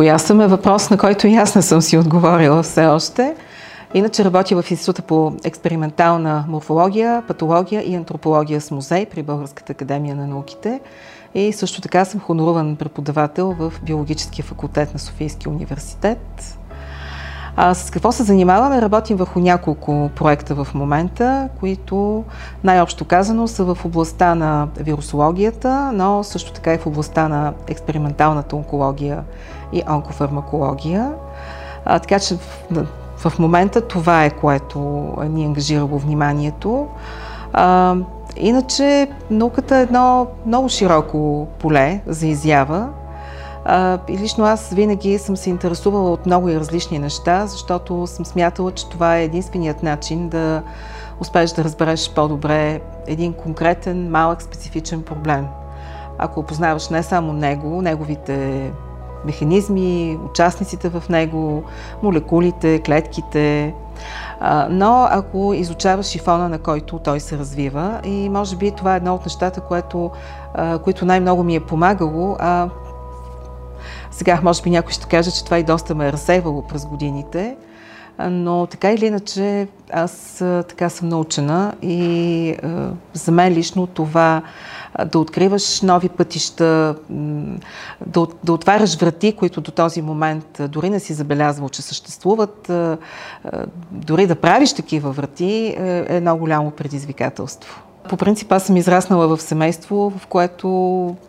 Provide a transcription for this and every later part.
коя съм е въпрос, на който и аз не съм си отговорила все още. Иначе работя в Института по експериментална морфология, патология и антропология с музей при Българската академия на науките. И също така съм хоноруван преподавател в Биологическия факултет на Софийския университет. С какво се занимаваме? Работим върху няколко проекта в момента, които най-общо казано са в областта на вирусологията, но също така и в областта на експерименталната онкология и онкофармакология. Така че в момента това е, което ни е ангажирало вниманието. Иначе науката е едно много широко поле за изява. И лично аз винаги съм се интересувала от много и различни неща, защото съм смятала, че това е единственият начин да успееш да разбереш по-добре един конкретен, малък, специфичен проблем. Ако познаваш не само него, неговите механизми, участниците в него, молекулите, клетките, но ако изучаваш и фона, на който той се развива, и може би това е едно от нещата, които най-много ми е помагало. Сега, може би някой ще каже, че това и доста ме е разсейвало през годините, но така или иначе аз така съм научена и за мен лично това да откриваш нови пътища, да отваряш врати, които до този момент дори не си забелязвал, че съществуват, дори да правиш такива врати е едно голямо предизвикателство. По принцип аз съм израснала в семейство, в което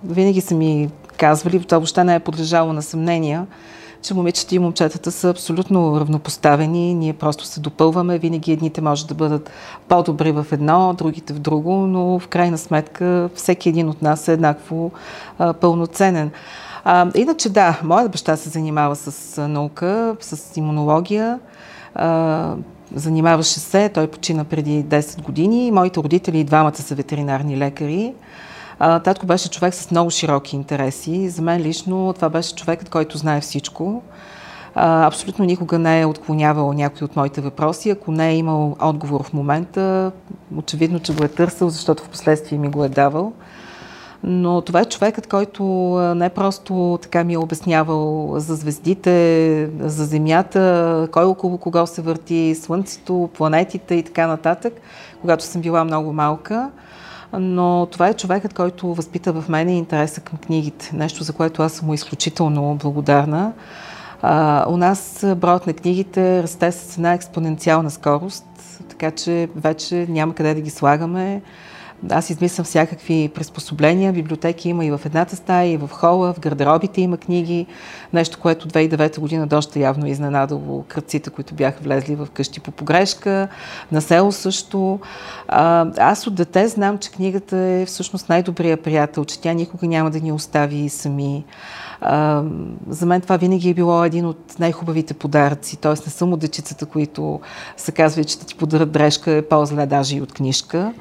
винаги са ми казвали, това въобще не е подлежало на съмнения, че момичета и момчетата са абсолютно равнопоставени, ние просто се допълваме, винаги едните може да бъдат по-добри в едно, другите в друго, но в крайна сметка всеки един от нас е еднакво пълноценен. Иначе да, моят баща се занимава с наука, с имунология, занимаваше се, той почина преди 10 години, моите родители и двамата са ветеринарни лекари. Татко беше човек с много широки интереси. За мен лично това беше човекът, който знае всичко. Абсолютно никога не е отклонявал някои от моите въпроси. Ако не е имал отговор в момента, очевидно, че го е търсил, защото в последствие ми го е давал. Но това е човекът, който не просто така ми е обяснявал за звездите, за Земята, кой около кого се върти, Слънцето, планетите и така нататък, когато съм била много малка. Но това е човекът, който възпита в мен интереса към книгите. Нещо, за което аз съм изключително благодарна. У нас броят на книгите расте с една експоненциална скорост, така че вече няма къде да ги слагаме. Аз измислям всякакви приспособления. Библиотеки има и в едната стая, и в хола, в гардеробите има книги. Нещо, което 2009 година доста явно изненадало кръците, които бяха влезли в къщи по погрешка, на село също. Аз от дете знам, че книгата е всъщност най-добрия приятел, че тя никога няма да ни остави сами. За мен това винаги е било един от най-хубавите подаръци. Тоест не съм от дечицата, които се казва, че ти подарят дрежка, е по-зле даже и от книжка.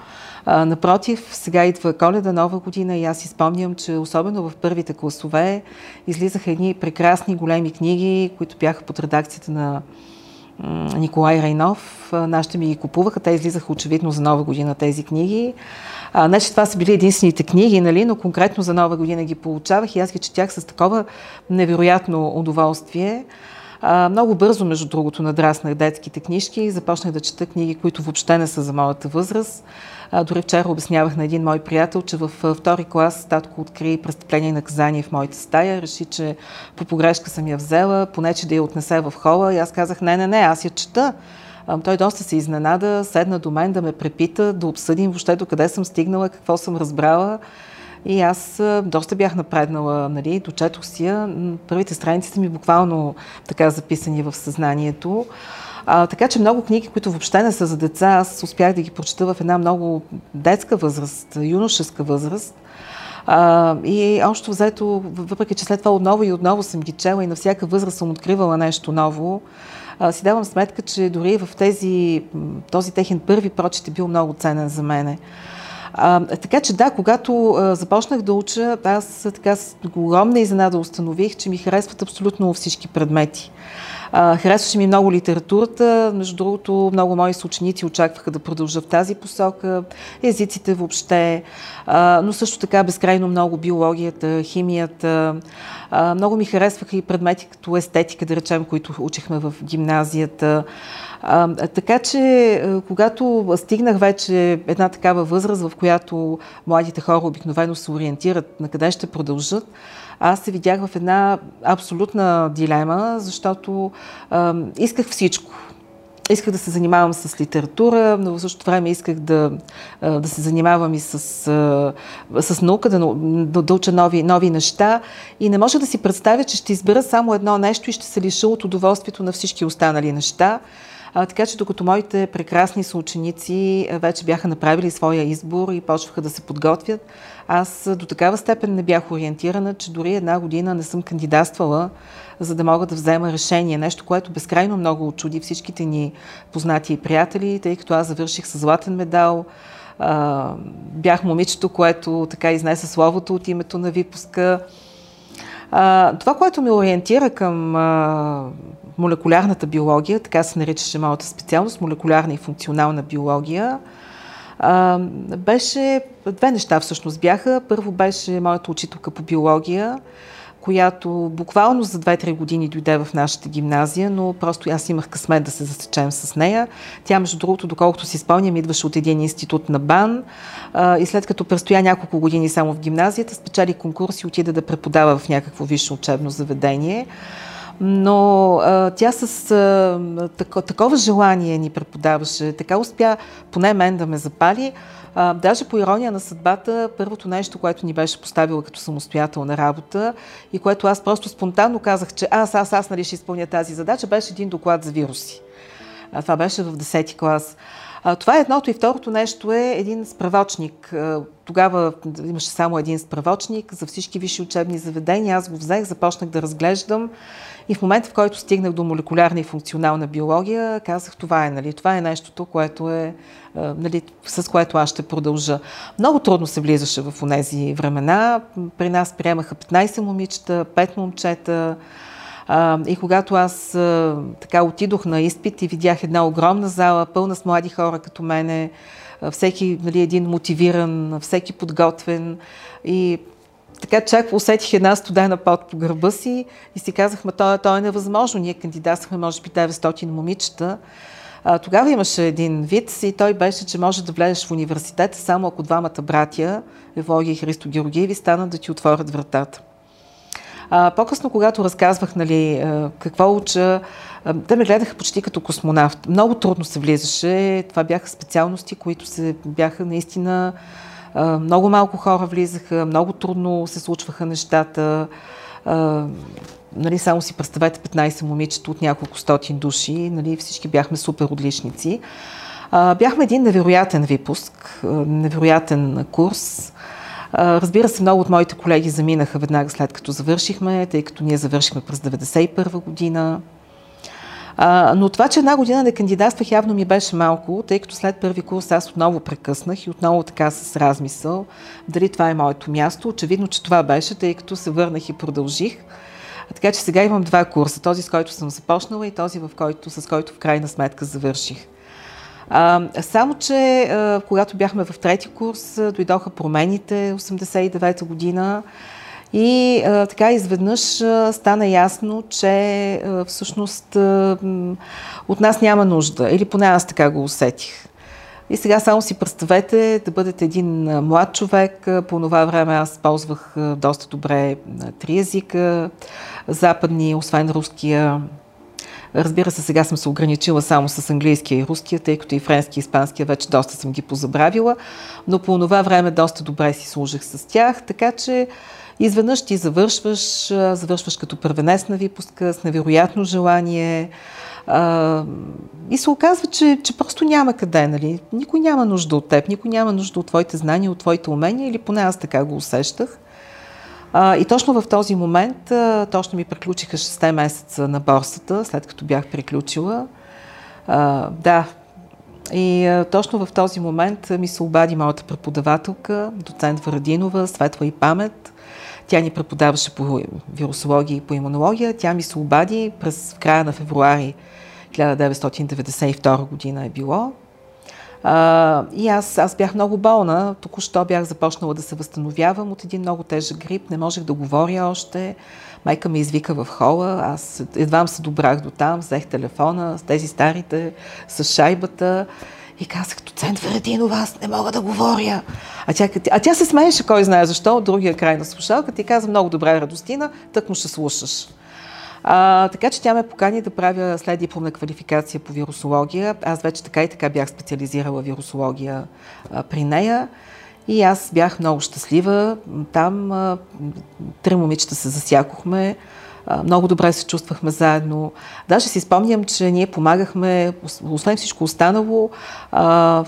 Напротив, сега идва Коледа, Нова година и аз си спомням, че особено в първите класове излизаха едни прекрасни големи книги, които бяха под редакцията на Николай Райнов. Нашите ми ги купуваха, те излизаха очевидно за Нова година тези книги. Не, че това са били единствените книги, нали, но конкретно за Нова година ги получавах и аз ги четях с такова невероятно удоволствие. Много бързо, между другото, надраснах детските книжки и започнах да чета книги, които въобще не са за моята възраст. Дори вчера обяснявах на един мой приятел, че във втори клас татко откри "Престъпление и наказание" в моята стая. Реши, че по погрешка съм я взела, поне че да я отнесе в хола. И аз казах, не, аз я чета. Той доста се изненада, седна до мен да ме препита, да обсъдим въобще докъде съм стигнала, какво съм разбрала. И аз доста бях напреднала, нали, дочетох си я. Първите страници са ми буквално така записани в съзнанието. Така че много книги, които въобще не са за деца, аз успях да ги прочета в една много детска възраст, юношеска възраст. И общо взето, въпреки че след това отново и отново съм ги чела и на всяка възраст съм откривала нещо ново, си давам сметка, че дори в този техен първи прочит е бил много ценен за мене. Така че да, когато започнах да уча, аз така с огромна изненада установих, че ми харесват абсолютно всички предмети. Харесваше ми много литературата. Между другото, много мои съученици очакваха да продължа в тази посока. Езиците въобще, но също така безкрайно много биологията, химията. Много ми харесваха и предмети като естетика, да речем, които учихме в гимназията. Така че, когато стигнах вече една такава възраст, в която младите хора обикновено се ориентират на къде ще продължат, аз се видях в една абсолютна дилема, защото исках всичко. Исках да се занимавам с литература, но в същото време исках да се занимавам и с наука, да уча нови неща. И не можех да си представя, че ще избера само едно нещо и ще се лиша от удоволствието на всички останали неща. Така че докато моите прекрасни съученици вече бяха направили своя избор и почваха да се подготвят, аз до такава степен не бях ориентирана, че дори една година не съм кандидатствала, за да мога да взема решение. Нещо, което безкрайно много очуди всичките ни познати и приятели, тъй като аз завърших със златен медал. Бях момичето, което така изнесе словото от името на випуска. Това, което ме ориентира към молекулярната биология, така се наричаше моята специалност, молекулярна и функционална биология, беше две неща всъщност бяха. Първо беше моята учителка по биология, която буквално за 2-3 години дойде в нашата гимназия, но просто аз имах късмет да се засечем с нея. Тя, между другото, доколкото си спомням, идваше от един институт на БАН и след като престоя няколко години само в гимназията, спечели конкурс и отида да преподава в някакво висше учебно заведение. Но тя с такова желание ни преподаваше, така успя поне мен да ме запали. Даже по ирония на съдбата, първото нещо, което ни беше поставила като самостоятелна работа и което аз просто спонтанно казах, че аз нали ще изпълня тази задача, беше един доклад за вируси. Това беше в 10-ти клас. Това е едното и второто нещо е един справочник. Тогава имаше само един справочник за всички висши учебни заведения. Аз го взех, започнах да разглеждам и в момента, в който стигнах до молекулярна и функционална биология, казах, това е нещото, което е, с което аз ще продължа. Много трудно се влизаше в онези времена. При нас приемаха 15 момичета, 5 момчета. И когато аз така отидох на изпит и видях една огромна зала, пълна с млади хора като мене, всеки един мотивиран, всеки подготвен и така чак усетих една студена пот по гърба си и си казахме, то е невъзможно, ние кандидатствахме може би 900 момичета. Тогава имаше един виц и той беше, че може да влезеш в университета само ако двамата братя, Евлоги и Христо Георгиеви, станат да ти отворят вратата. По-късно, когато разказвах какво уча, те ме гледаха почти като космонавт. Много трудно се влизаше. Това бяха специалности, които бяха наистина... Много малко хора влизаха, много трудно се случваха нещата. Само си представете 15 момичета от няколко стотин души. Всички бяхме супер отличници. Бяхме един невероятен випуск, невероятен курс. Разбира се, много от моите колеги заминаха веднага след като завършихме, тъй като ние завършихме през 1991 година. Но това, че една година не кандидатствах, явно ми беше малко, тъй като след първи курс аз отново прекъснах и отново така с размисъл дали това е моето място. Очевидно, че това беше, тъй като се върнах и продължих. Така че сега имам два курса, този с който съм започнала и този с който в крайна сметка завърших. Само, че когато бяхме в трети курс, дойдоха промените 1989 година и така изведнъж стана ясно, че всъщност от нас няма нужда, или поне аз така го усетих. И сега само си представете да бъдете един млад човек. По това време аз ползвах доста добре 3 езика, западни, освен руския. Разбира се, сега съм се ограничила само с английския и руския, тъй като и френски и испанския вече доста съм ги позабравила, но по това време доста добре си служих с тях, така че изведнъж ти завършваш като първенец на випуска с невероятно желание и се оказва, че просто няма къде, Никой няма нужда от теб, никой няма нужда от твоите знания, от твоите умения, или поне аз така го усещах. И точно в този момент, точно ми приключиха 6 месеца на борсата, след като бях приключила. И точно в този момент ми се обади моята преподавателка, доцент Върадинова, светла и памет. Тя ни преподаваше по вирусология и по имунология. Тя ми се обади през края на февруари 1992 година е било. И аз бях много болна. Току-що бях започнала да се възстановявам от един много тежък грип. Не можех да говоря още. Майка ме извика в хола. Аз едвам се добрах до там. Взех телефона с тези старите, с шайбата. И казах, доцент Върадинова, аз не мога да говоря. А тя се смееше, кой знае защо, от другия край на слушалката и каза, много добре, Радостина, тък му ще слушаш. Така че тя ме покани да правя следдипломна квалификация по вирусология. Аз вече така и така бях специализирала вирусология при нея. И аз бях много щастлива. Там 3 момичета се засякохме. Много добре се чувствахме заедно. Даже си спомням, че ние помагахме, освен всичко останало,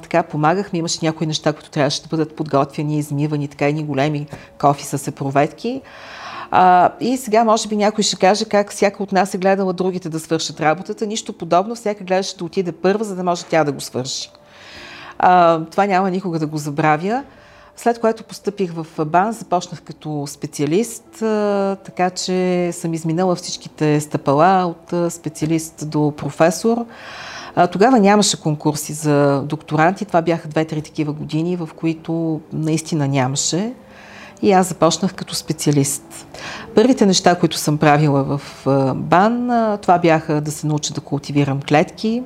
така помагахме. Имаше някои неща, които трябваше да бъдат подготвени, измивани, така едни големи кофи с съпроветки. И сега, може би, някой ще каже как всяка от нас е гледала другите да свършат работата. Нищо подобно, всяка гледаше да отиде първа, за да може тя да го свърши. Това няма никога да го забравя. След което постъпих в БАН, започнах като специалист, така че съм изминала всичките стъпала от специалист до професор. Тогава нямаше конкурси за докторанти, това бяха 2-3 такива години, в които наистина нямаше. И аз започнах като специалист. Първите неща, които съм правила в БАН, това бяха да се науча да култивирам клетки.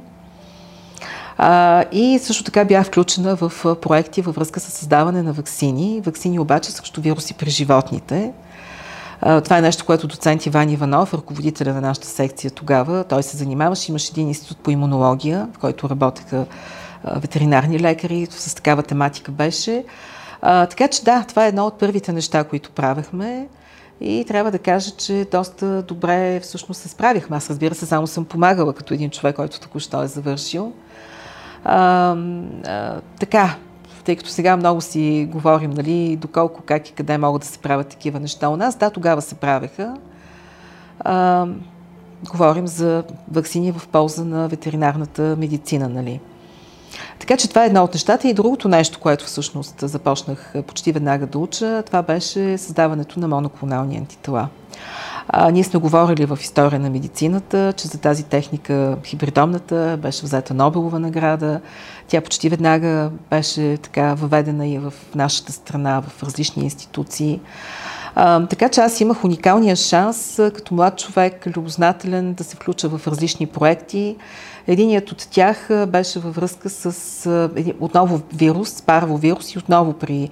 И също така бях включена в проекти във връзка с създаване на ваксини. Ваксини обаче срещу вируси при животните. Това е нещо, което доцент Иван Иванов, ръководителя на нашата секция тогава, той се занимаваше. Имаше един институт по имунология, в който работеха ветеринарни лекари, с такава тематика беше. Така че да, това е едно от първите неща, които правехме. И трябва да кажа, че доста добре всъщност се справихме. Аз, разбира се, само съм помагала като един човек, който току-що е завършил. Така, тъй като сега много си говорим, нали, доколко, как и къде могат да се правят такива неща у нас. Да, тогава се правеха. Говорим за ваксини в полза на ветеринарната медицина, нали. Така че това е едно от нещата. И другото нещо, което всъщност започнах почти веднага да уча, това беше създаването на моноклонални антитела. Ние сме говорили в история на медицината, че за тази техника хибридомната беше взета Нобелова награда. Тя почти веднага беше така въведена и в нашата страна, в различни институции. Така че аз имах уникалния шанс като млад човек, любознателен, да се включа в различни проекти. Единият от тях беше във връзка с отново вирус, парвовирус и отново при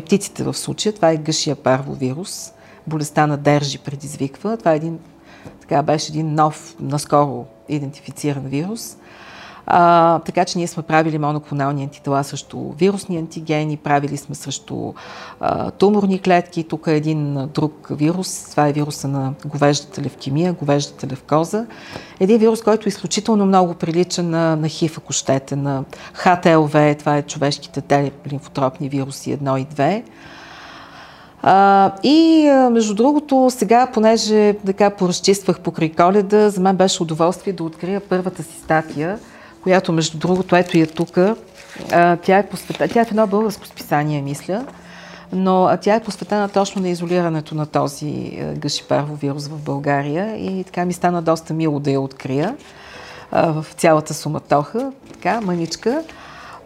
птиците в случая. Това е гъшия парвовирус. Болестта на Держи предизвиква. Това е беше един нов, наскоро идентифициран вирус. Така че ние сме правили моноклонални антитела срещу вирусни антигени, правили сме срещу туморни клетки. Тук е един друг вирус, това е вируса на говеждата левкемия, говеждата левкоза. Един вирус, който изключително много прилича на HIV, ако щете, на HTLV, това е човешките лимфотропни вируси 1 и 2. И между другото, сега, понеже така поразчиствах покрай Коледа, за мен беше удоволствие да открия първата си статия, която между другото, ето я тук, тя е в едно българско списание, мисля, но тя е посветена точно на изолирането на този гъшипарвовирус в България и така ми стана доста мило да я открия в цялата суматоха, така мъничка.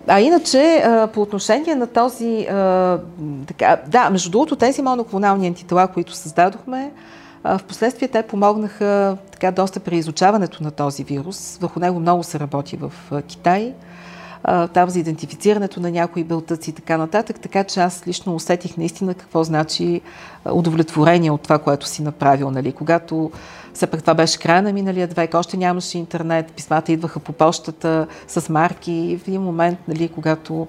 А иначе, по отношение на този... Да, между другото, тези моноклонални антитела, които създадохме, в последствие те помогнаха така доста при изучаването на този вирус. Върху него много се работи в Китай. Там за идентифицирането на някои белтъци и така нататък. Така че аз лично усетих наистина какво значи удовлетворение от това, което си направил. Нали? Когато все пак това беше края на миналия век, още нямаше интернет, писмата идваха по почтата с марки и в един момент, нали, когато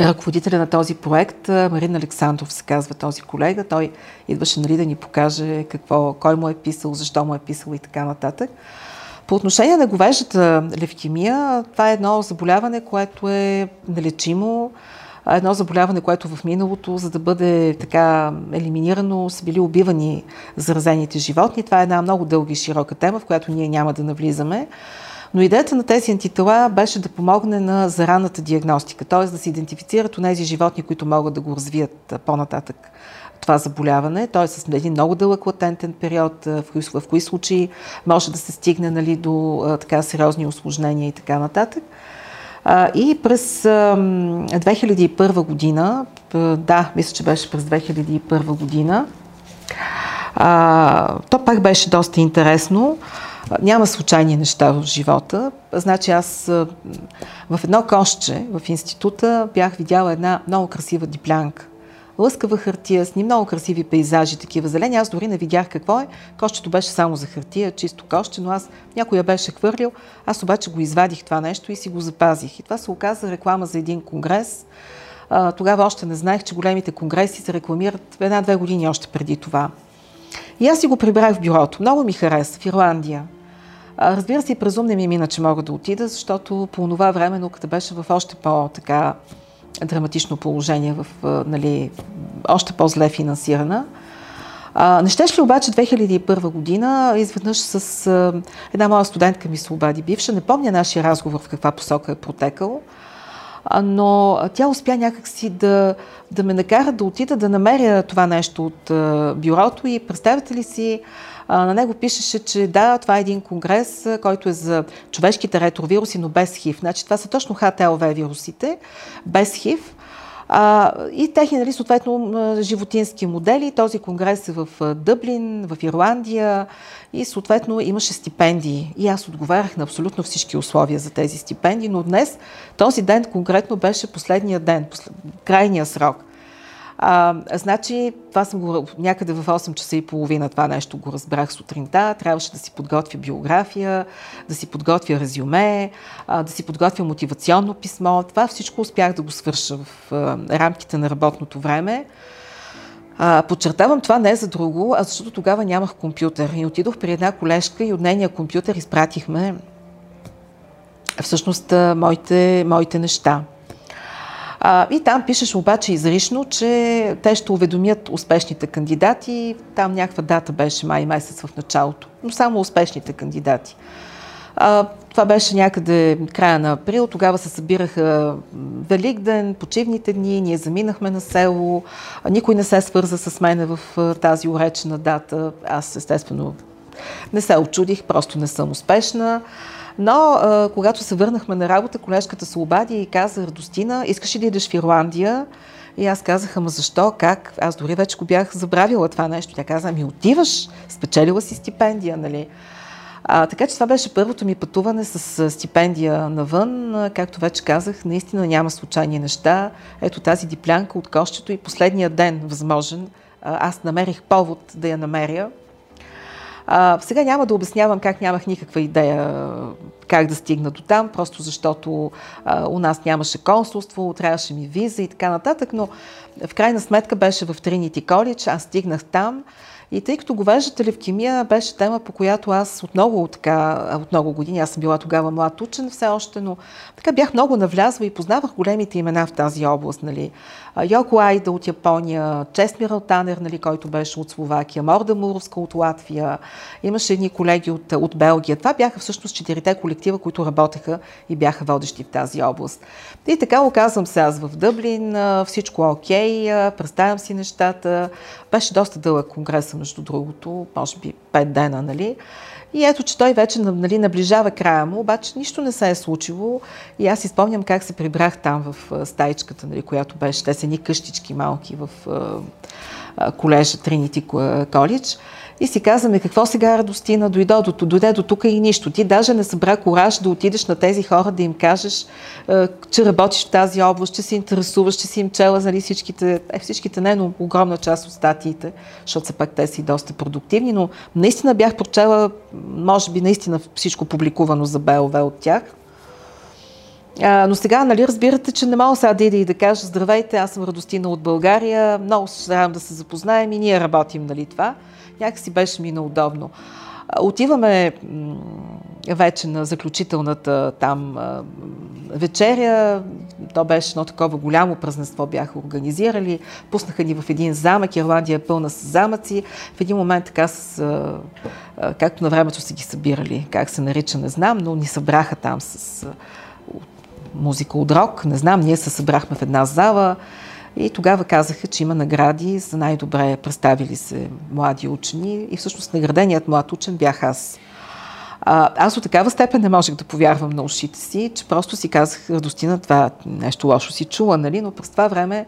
ръководителя на този проект, Марин Александров се казва този колега, той идваше, нали, да ни покаже какво, кой му е писал, защо му е писал и така нататък. По отношение на говеждата левкемия, това е едно заболяване, което е нелечимо, едно заболяване, което в миналото, за да бъде така елиминирано, са били убивани заразените животни. Това е една много дълга и широка тема, в която ние няма да навлизаме. Но идеята на тези антитела беше да помогне на заранната диагностика, т.е. да се идентифицират онези животни, които могат да го развият по-нататък това заболяване, т.е. с един много дълъг латентен период, в кои случаи може да се стигне, нали, до така сериозни усложнения и така нататък. И през 2001 година, да, мисля, че беше през 2001 година, то пак беше доста интересно. Няма случайни неща в живота. Значи аз в едно кошче в института бях видяла една много красива диплянка. Лъскава хартия, сни много красиви пейзажи, такива зелени. Аз дори не видях какво е. Кошчето беше само за хартия, чисто кошче, но аз някой я беше хвърлил. Аз обаче го извадих това нещо и си го запазих. И това се оказа реклама за един конгрес. Тогава още не знаех, че големите конгреси се рекламират една-две години още преди това. И аз си го прибрах в бюрото. Много ми хареса в Ирландия. Разбира се, и през ум не ми мина, че мога да отида, защото по това време науката беше в още по-така драматично положение, в, нали, още по-зле финансирана. Не щеш ли обаче 2001 година, изведнъж с една моя студентка ми се обади, бивша, не помня нашия разговор в каква посока е протекал, но тя успя някакси да ме накара да отида да намеря това нещо от бюрото и представете ли си, на него пишеше, че да, това е един конгрес, който е за човешките ретровируси, но без HIV. Значи това са точно HTLV вирусите, без HIV. И техни, нали, съответно, животински модели. Този конгрес е в Дъблин, в Ирландия и съответно имаше стипендии. И аз отговарях на абсолютно всички условия за тези стипендии, но днес, този ден конкретно беше последния ден, крайния срок. Значи, това съм го някъде в 8 часа и половина, това нещо го разбрах сутринта, трябваше да си подготвя биография, да си подготвя резюме, да си подготвя мотивационно писмо. Това всичко успях да го свърша в рамките на работното време. Подчертавам това не за друго, а защото тогава нямах компютър и отидох при една колежка и от нейния компютър изпратихме всъщност моите неща. И там пишеш обаче изрично, че те ще уведомят успешните кандидати. Там някаква дата беше май месец в началото, но само успешните кандидати. Това беше някъде края на април, тогава се събираха Великден, почивните дни, ние заминахме на село, никой не се свърза с мене в тази уречена дата. Аз естествено не се очудих, просто не съм успешна. Но когато се върнахме на работа, колежката се обади и каза: Радостина, искаш ли да идеш в Ирландия? И аз казах: ама защо, как? Аз дори вече го бях забравила това нещо. Тя каза: ами отиваш, спечелила си стипендия, нали? Така че това беше първото ми пътуване с стипендия навън. Както вече казах, наистина няма случайни неща. Ето тази диплянка от кошчето и последния ден възможен. Аз намерих повод да я намеря. Сега няма да обяснявам как нямах никаква идея как да стигна до там, просто защото у нас нямаше консулство, трябваше ми виза и така нататък, но в крайна сметка беше в Trinity College, аз стигнах там и тъй като говеждата левкемия беше тема, по която аз от много години, аз съм била тогава млад учен все още, но така бях много навлязла и познавах големите имена в тази област, нали. Йоко Айда от Япония, Чесмир Алтанер, нали, който беше от Словакия, Морда Муровска от Латвия, имаше едни колеги от Белгия. Това бяха всъщност 4-те колектива, които работеха и бяха водещи в тази област. И така оказвам се аз в Дъблин, всичко окей, представям си нещата. Беше доста дълъг конгрес, между другото, може би 5 дена, нали? И ето, че той вече, нали, наближава края му, обаче нищо не се е случило и аз си спомням как се прибрах там в стаичката, нали, която беше, те са едни къщички малки в колежа Trinity College и си казваме: какво сега, Радостина, дойде до тук и нищо. Ти даже не събра кураж да отидеш на тези хора, да им кажеш, че работиш в тази област, че се интересуваш, че си им чела, нали, всичките не, но огромна част от статиите, защото все пак те са и доста продуктивни, но наистина бях прочела, може би наистина всичко публикувано за БЛВ от тях. Но сега, нали, разбирате, че не мога сега да ида и да кажа: здравейте, аз съм Радостина от България, много се радвам да се запознаем и ние работим, нали, това. Някак си беше ми неудобно. Отиваме вече на заключителната там вечеря. То беше едно такова голямо празненство, бяха организирали. Пуснаха ни в един замък. Ирландия е пълна с замъци. В един момент така с... Както на времето са ги събирали, как се нарича, не знам, но ни събраха там с музика от рок. Не знам, ние се събрахме в една зала и тогава казаха, че има награди за най-добре представили се млади учени и всъщност награденият млад учен бях аз. Аз от такава степен не можех да повярвам на ушите си, че просто си казах: Радостина, това нещо лошо си чула, нали? Но през това време,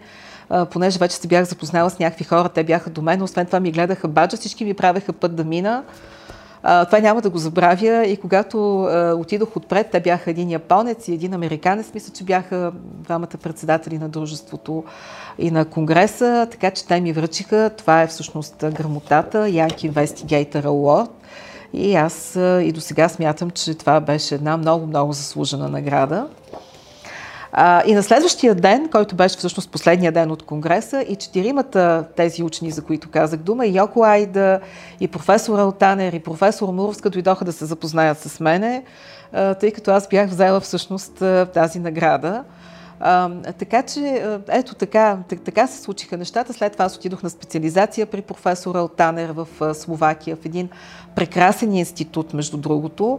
понеже вече се бях запознала с някакви хора, те бяха до мен, освен това ми гледаха баджа, всички ми правеха път да мина. Това няма да го забравя и когато отидох отпред, те бяха един японец и един американец, мисля, че бяха двамата председатели на дружеството и на конгреса, така че те ми връчиха, това е всъщност грамотата Young Investigator Award. И аз и до сега смятам, че това беше една много-много заслужена награда. И на следващия ден, който беше всъщност последния ден от Конгреса, и четиримата тези учени, за които казах дума, и Йоко Айда, и професор Алтанер, и професор Муровска дойдоха да се запознаят с мене, тъй като аз бях взела всъщност тази награда. Така че, ето така се случиха нещата. След това аз отидох на специализация при професор Алтанер в Словакия, в един прекрасен институт, между другото.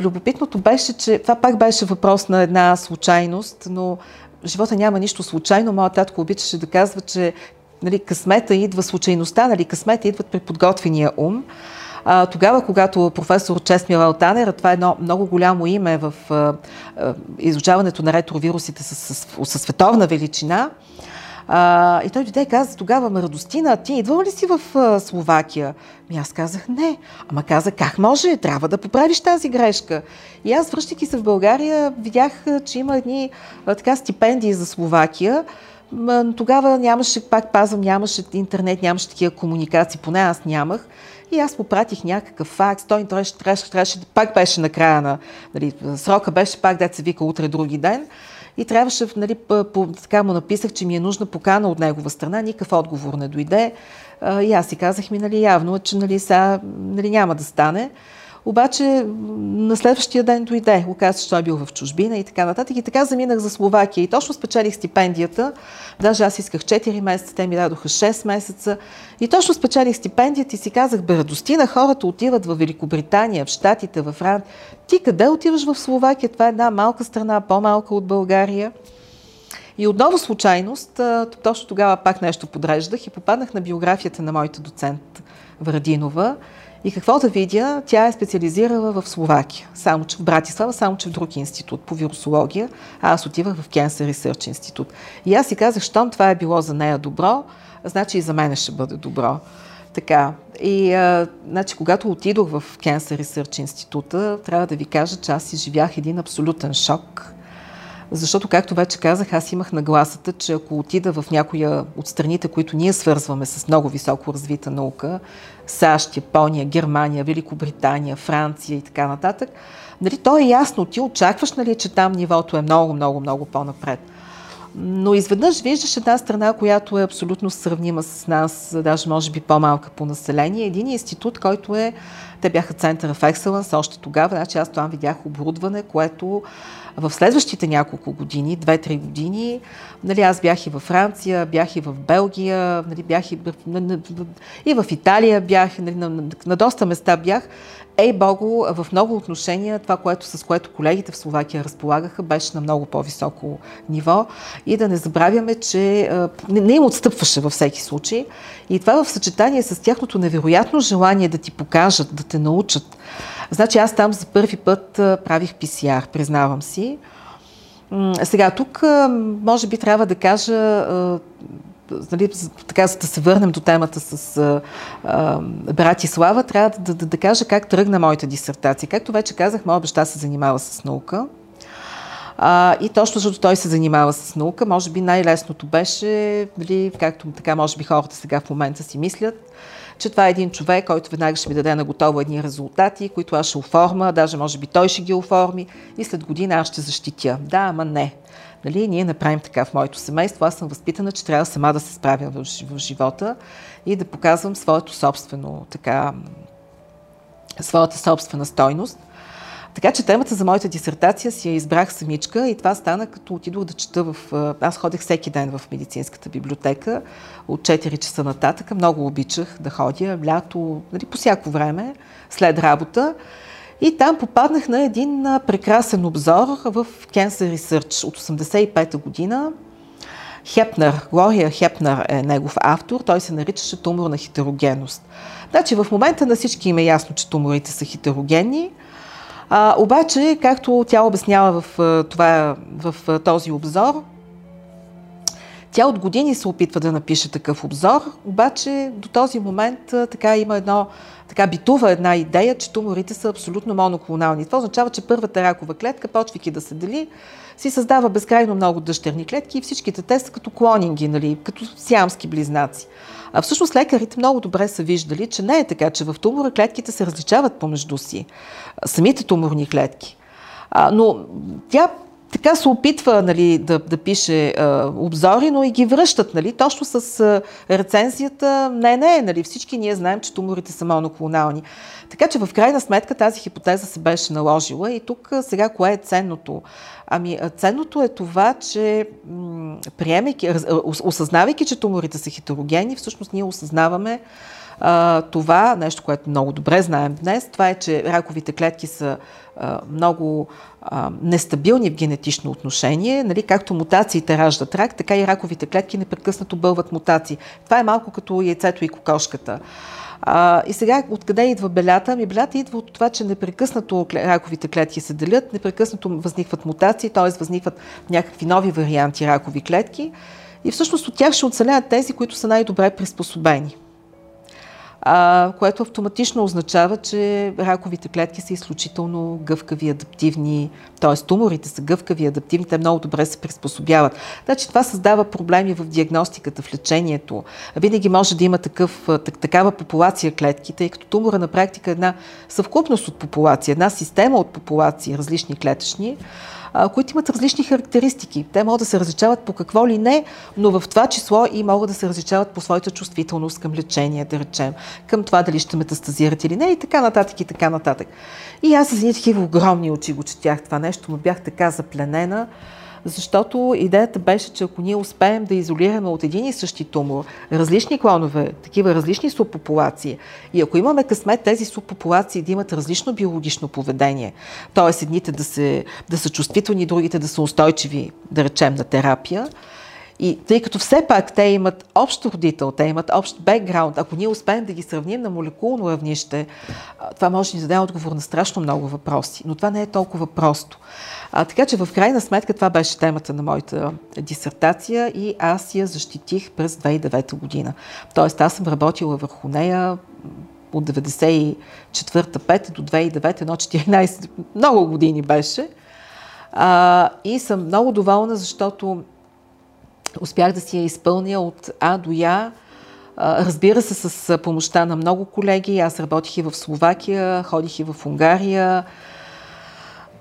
Любопитното беше, че това пак беше въпрос на една случайност, но живота няма нищо случайно. Моя татко обичаше да казва, че нали, късмета идва случайността, нали, късмета идват при подготвения ум. Тогава, когато професор Чесмир Алтанер, това е едно много голямо име в изучаването на ретровирусите със световна величина, и той дойде и каза тогава: ме, Радостина, ти идвала ли си в Словакия? И аз казах: не. Ама каза: как може? Трябва да поправиш тази грешка. И аз, връщайки се в България, видях, че има едни така стипендии за Словакия. Тогава нямаше, пак пазвам, нямаше интернет, нямаше такива комуникации, поне аз нямах. И аз попратих някакъв факс, той трябваше, пак беше на края на, нали, срока беше пак, дет се вика, утре други ден. И трябваше, нали, така му написах, че ми е нужна покана от негова страна, никакъв отговор не дойде. И аз си казах ми, нали, явно, че нали, сега нали, няма да стане. Обаче на следващия ден дойде, оказа, че той бил в чужбина и така нататък. И така заминах за Словакия и точно спечелих стипендията. Даже аз исках 4 месеца, те ми дадоха 6 месеца. И точно спечелих стипендията и си казах: бе, Радостина, хората отиват в Великобритания, в Штатите, в Франция. Ти къде отиваш в Словакия? Това е една малка страна, по-малка от България. И отново случайност, точно тогава пак нещо подреждах и попаднах на биографията на моята доцент Върадинова. И какво да видя, тя е специализирала в Словакия, само че в Братислава, само че в друг институт по вирусология, а аз отивах в Cancer Research Institute. И аз си казах, щом това е било за нея добро, значи и за мен ще бъде добро. Така. И значи, когато отидох в Cancer Research Institute, трябва да ви кажа, че аз си живях един абсолютен шок. Защото, както вече казах, аз имах нагласата, че ако отида в някоя от страните, които ние свързваме с много високо развита наука, САЩ, Япония, Германия, Великобритания, Франция и така нататък, нали, то е ясно, ти очакваш, нали, че там нивото е много по-напред. Но изведнъж виждаш една страна, която е абсолютно сравнима с нас, даже може би по-малка по население. Един институт, който е, те бяха Център в Екселенс още тогава, значи аз там видях оборудване, което в следващите няколко години, 2-3 години, нали, аз бях и във Франция, бях и в Белгия, нали, бях и в Италия, бях, нали, на доста места бях. Ей богу, в много отношения това, с което колегите в Словакия разполагаха, беше на много по-високо ниво. И да не забравяме, че не им отстъпваше във всеки случай. И това в съчетание с тяхното невероятно желание да ти покажат, да те научат. Значи аз там за първи път правих PCR, признавам си. Сега тук може би трябва да кажа, нали, така, за да се върнем до темата с Братислава, трябва да кажа как тръгна моята дисертация. Както вече казах, моя баща се занимава с наука. И точно защото той се занимава с наука, може би най-лесното беше, нали, както така може би хората сега в момента си мислят, че това е един човек, който веднага ще ми даде на готово едни резултати, които аз ще оформя, даже може би той ще ги оформи и след година аз ще защитя. Да, ама не. Нали, ние не правим така в моето семейство. Аз съм възпитана, че трябва сама да се справя в живота и да показвам своето собствено така своята собствена стойност. Така че темата за моята дисертация си я избрах самичка и това стана като отидох да чета Аз ходех всеки ден в медицинската библиотека от 4 часа нататък. Много обичах да ходя лято, по всяко време, след работа. И там попаднах на един прекрасен обзор в Cancer Research от 1985 година. Хепнер, Глория Хепнер е негов автор, той се наричаше туморна хетерогенност. Значи в момента на всички им е ясно, че туморите са хетерогенни, обаче, както тя обяснява в този обзор, тя от години се опитва да напише такъв обзор, обаче до този момент битува една идея, че туморите са абсолютно моноклонални. Това означава, че първата ракова клетка, почвайки да се дели, си създава безкрайно много дъщерни клетки и всичките те са като клонинги, като сиамски близнаци. А всъщност лекарите много добре са виждали, че не е така, че в тумора клетките се различават помежду си, самите туморни клетки. Но тя така се опитва да пише обзори, но и ги връщат, точно с рецензията. Не, всички ние знаем, че туморите са моноклонални. Така че в крайна сметка тази хипотеза се беше наложила и тук сега кое е ценното? Ами ценното е това, че осъзнавайки, че туморите са хетерогенни, всъщност ние осъзнаваме това, нещо, което много добре знаем днес, това е, че раковите клетки са много нестабилни в генетично отношение. Както мутациите раждат рак, така и раковите клетки непрекъснато бълват мутации. Това е малко като яйцето и кокошката. И сега откъде идва белята? Белята идва от това, че непрекъснато раковите клетки се делят, непрекъснато възникват мутации, т.е. възникват някакви нови варианти ракови клетки и всъщност от тях ще оцелят тези, които са най-добре приспособени. Което автоматично означава, че раковите клетки са изключително гъвкави, адаптивни, т.е. туморите са гъвкави, адаптивни, те много добре се приспособяват. Значи това създава проблеми в диагностиката, в лечението. Винаги може да има такава популация клетки, тъй като тумора на практика е една съвкупност от популация, една система от популации, различни клетъчни, които имат различни характеристики. Те могат да се различават по какво ли не, но в това число и могат да се различават по своята чувствителност към лечение, да речем, към това дали ще метастазират или не и така нататък и така нататък. И аз с едни такива огромни очи го четях това нещо, но бях така запленена, защото идеята беше, че ако ние успеем да изолираме от един и същи тумор различни клонове, такива различни субпопулации, и ако имаме късмет тези субпопулации да имат различно биологично поведение, т.е. едните да са чувствителни, другите да са устойчиви, да речем, на терапия, и тъй като все пак те имат общ родител, те имат общ бекграунд, ако ние успеем да ги сравним на молекулно равнище, това може да ни даде отговор на страшно много въпроси, но това не е толкова просто. Така че в крайна сметка това беше темата на моята дисертация и аз я защитих през 2009 година. Тоест аз съм работила върху нея от 1994-1995 до 2009, 14 много години беше. И съм много доволна, защото успях да си я изпълня от А до Я. Разбира се, с помощта на много колеги. Аз работих и в Словакия, ходих и в Унгария.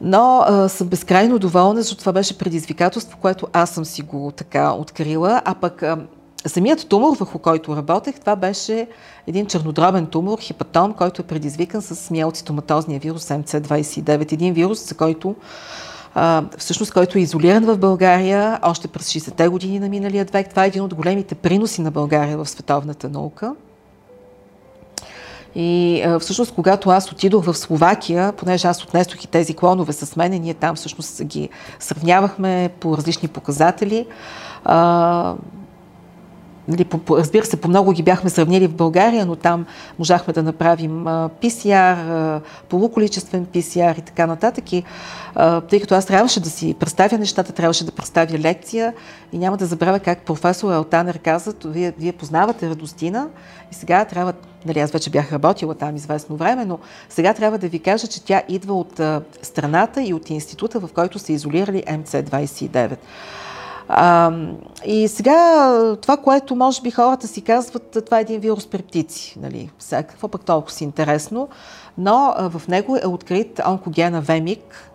Но съм безкрайно доволна, защото това беше предизвикателство, което аз съм си го така открила. А пък самият тумор, върху който работех, това беше един чернодробен тумор, хепатом, който е предизвикан с миелцитоматозния вирус MC-29. Един вирус, за който всъщност, който е изолиран в България още през 60-те години на миналия век. Това е един от големите приноси на България в световната наука. И всъщност, когато аз отидох в Словакия, понеже аз отнесох и тези клонове с мен, ние там всъщност ги сравнявахме по различни показатели. Разбира се, по много ги бяхме сравнили в България, но там можахме да направим PCR, полуколичествен PCR и така нататък. И тъй като аз трябваше да си представя нещата, трябваше да представя лекция и няма да забравя как професор Алтанер каза, вие познавате Радостина и сега трябва, аз вече бях работила там известно време, но сега трябва да ви кажа, че тя идва от страната и от института, в който са изолирали MC-29. И сега това, което може би хората си казват, това е един вирус при птици, какво пък толкова си интересно, но в него е открит онкогена В-миг.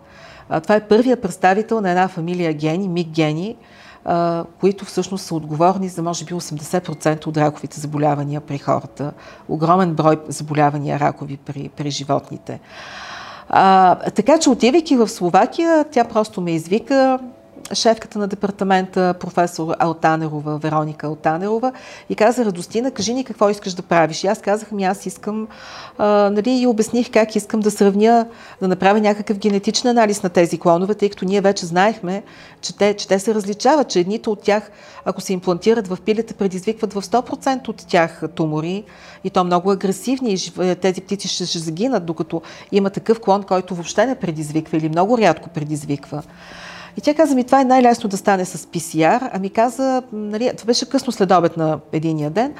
Това е първият представител на една фамилия гени, миг гени, които всъщност са отговорни за може би 80% от раковите заболявания при хората. Огромен брой заболявания ракови при животните. Така че отивайки в Словакия, тя просто ме извика, шефката на департамента, професор Алтанерова, Вероника Алтанерова, и каза: Радостина, кажи ни какво искаш да правиш. И аз казах: аз искам, и обясних как искам да сравня, да направя някакъв генетичен анализ на тези клонове, тъй като ние вече знаехме, че те се различават, че едните от тях, ако се имплантират в пилета, предизвикват в 100% от тях тумори, и то много агресивни, и тези птици ще загинат, докато има такъв клон, който въобще не предизвиква или много рядко предизвиква. И тя каза ми, това е най-лесно да стане с PCR, ами каза, това беше късно следобед на единия ден,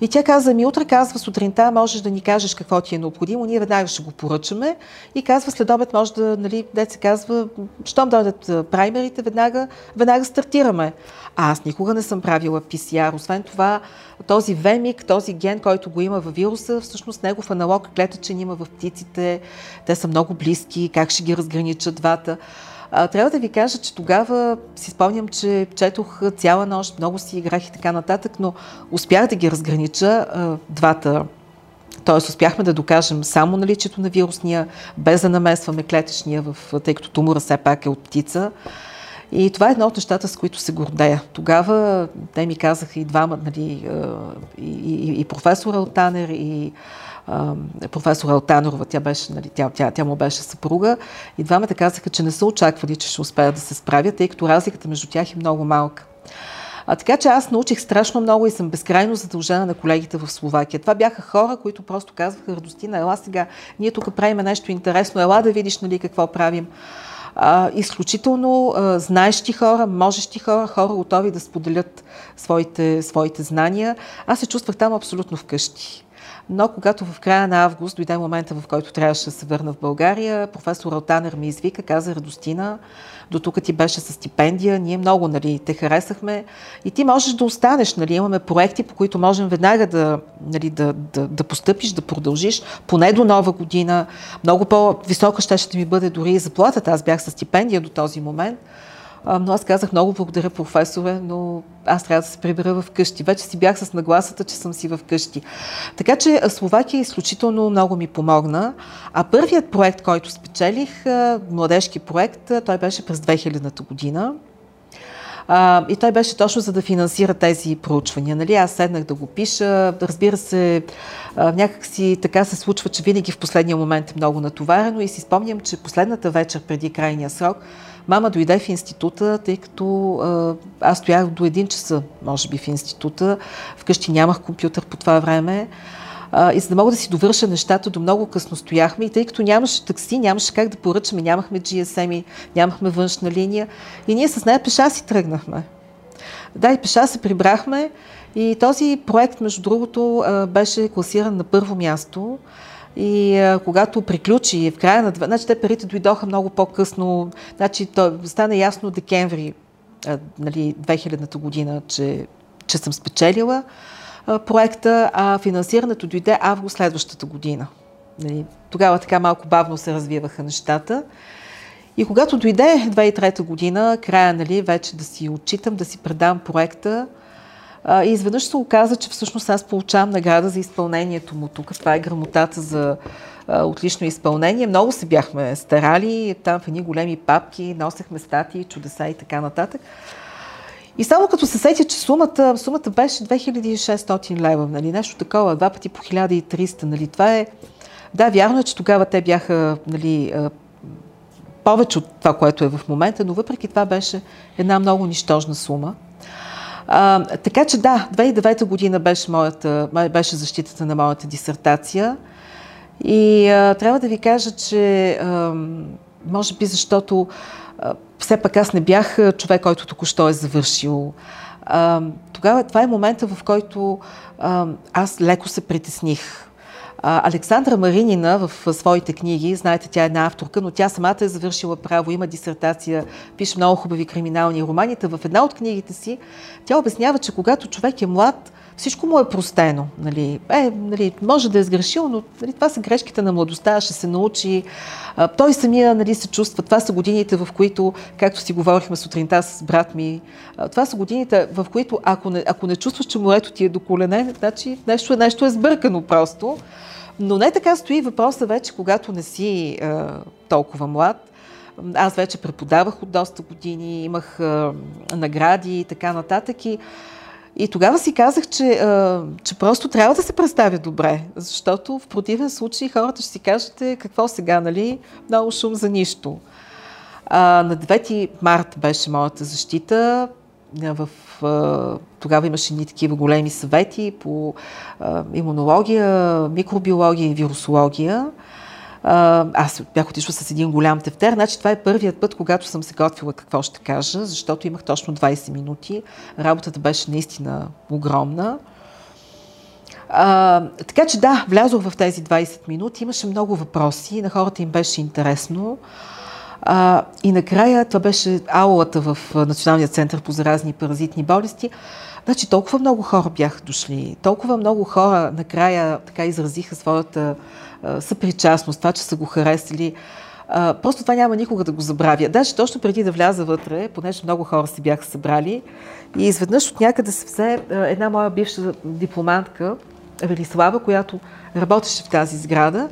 и тя каза ми, утре, казва, сутринта можеш да ни кажеш какво ти е необходимо, ние веднага ще го поръчаме, и казва, следобед може да, дет се казва, щом дойдат праймерите, веднага стартираме. А аз никога не съм правила PCR, освен това този вемик, този ген, който го има във вируса, всъщност негов аналог клетъчен има в птиците, те са много близки, как ще ги разграничат двата. Трябва да ви кажа, че тогава си спомням, че четох цяла нощ, много си играх и така нататък, но успях да ги разгранича двата. Тоест успяхме да докажем само наличието на вирусния, без да намесваме клетъчния, тъй като тумора все пак е от птица. И това е едно от нещата, с които се гордея. Тогава те ми казаха и двама, и професор Алтанер, и професор Алтанерова, тя му беше съпруга, и двамата казаха, че не са очаквали, че ще успеят да се справят, тъй като разликата между тях е много малка. Така че аз научих страшно много и съм безкрайно задължена на колегите в Словакия. Това бяха хора, които просто казваха: Радостина, ела сега, ние тук правим нещо интересно, ела да видиш какво правим. Изключително знаещи хора, можещи хора, хора готови да споделят своите знания. Аз се чувствах там абсолютно вкъщи. Но когато в края на август дойде момента, в който трябваше да се върна в България, професор Алтанер ми извика, каза: Радостина, до тук ти беше със стипендия, ние много те харесахме и ти можеш да останеш, имаме проекти, по които можем веднага да постъпиш, да продължиш, поне до Нова година, много по-висока ще ми бъде дори и заплатата, аз бях със стипендия до този момент. Но аз казах: много благодаря, професоре, но аз трябва да се прибера вкъщи. Вече си бях с нагласата, че съм си вкъщи. Така че Словакия изключително много ми помогна. А първият проект, който спечелих, младежки проект, той беше през 2000-та година. И той беше точно за да финансира тези проучвания. Аз седнах да го пиша. Разбира се, някакси така се случва, че винаги в последния момент е много натоварено, и си спомням, че последната вечер преди крайния срок мама дойде в института, тъй като аз стоях до 1 часа, може би, в института. Вкъщи нямах компютър по това време. И за да мога да си довърша нещата, до много късно стояхме, и тъй като нямаше такси, нямаше как да поръчаме, нямахме GSM-и, нямахме външна линия, и ние с нея пеша си тръгнахме. Да, и пеша се прибрахме, и този проект, между другото, беше класиран на първо място. И когато приключи в края на те парите дойдоха много по-късно, стана ясно декември 2000-та година, че съм спечелила проекта, а финансирането дойде август следващата година. Тогава така малко бавно се развиваха нещата. И когато дойде 2003 година, края, вече да си отчитам, да си предам проекта, и изведнъж се оказа, че всъщност аз получавам награда за изпълнението му тук. Това е грамотата за отлично изпълнение. Много се бяхме старали, там в едни големи папки, носехме статии, чудеса и така нататък. И само като се сетя, че сумата беше 2600 лева, нещо такова, 2 пъти по 1300, това е... Да, вярно е, че тогава те бяха, повече от това, което е в момента, но въпреки това беше една много нищожна сума. Така че да, 2009 година беше защитата на моята дисертация, и трябва да ви кажа, че може би защото все пак аз не бях човек, който току-що е завършил. Тогава това е момента, в който аз леко се притесних. Александра Маринина в своите книги, знаете, тя е една авторка, но тя самата е завършила право, има дисертация, пише много хубави криминални романи. В една от книгите си тя обяснява, че когато човек е млад, всичко му е простено. Нали? Може да е сгрешил, но това са грешките на младостта, ще се научи. Той самия се чувства. Това са годините, в които, както си говорихме сутринта с брат ми, това са годините, в които ако не чувстваш, че морето ти е до колене, значи нещо е сбъркано просто. Но не така стои въпроса вече, когато не си толкова млад. Аз вече преподавах от доста години, имах награди и така нататък. И тогава си казах, че просто трябва да се представя добре, защото в противен случай хората ще си кажат какво сега, нали, много шум за нищо. На 9 март беше моята защита. Тогава имаше ни такива големи съвети по имунология, микробиология и вирусология. Аз бях отишла с един голям тефтер. Значи това е първият път, когато съм се готвила какво ще кажа, защото имах точно 20 минути. Работата беше наистина огромна. Така че да, влязох в тези 20 минути. Имаше много въпроси, на хората им беше интересно. И накрая това беше аулата в Националния център по заразни и паразитни болести. Значи толкова много хора бяха дошли, толкова много хора накрая така изразиха своята съпричастност, това, че са го харесали. Просто това няма никога да го забравя. Даже точно преди да вляза вътре, понеже много хора се бяха събрали, и изведнъж от някъде се взе една моя бивша дипломантка, Велислава, която работеше в тази сграда.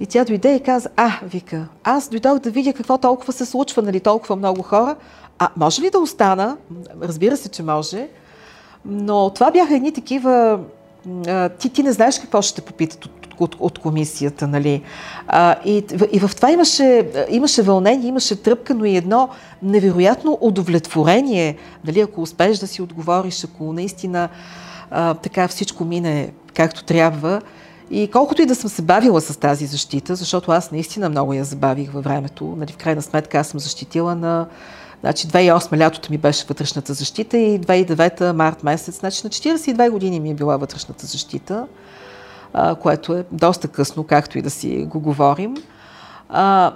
И тя дойде и каза, вика, аз дойдох да видя какво толкова се случва, нали, толкова много хора. Може ли да остана? Разбира се, че може. Но това бяха едни такива... Ти не знаеш какво ще попитат от комисията, нали? И в това имаше вълнение, имаше тръпка, но и едно невероятно удовлетворение, нали, ако успееш да си отговориш, ако наистина така всичко мине както трябва. И колкото и да съм се бавила с тази защита, защото аз наистина много я забавих във времето, нали, в крайна сметка аз съм защитила на... Значи 2008 лятото ми беше вътрешната защита и 2009 март месец, значи на 42 години ми е била вътрешната защита, което е доста късно, както и да си го говорим.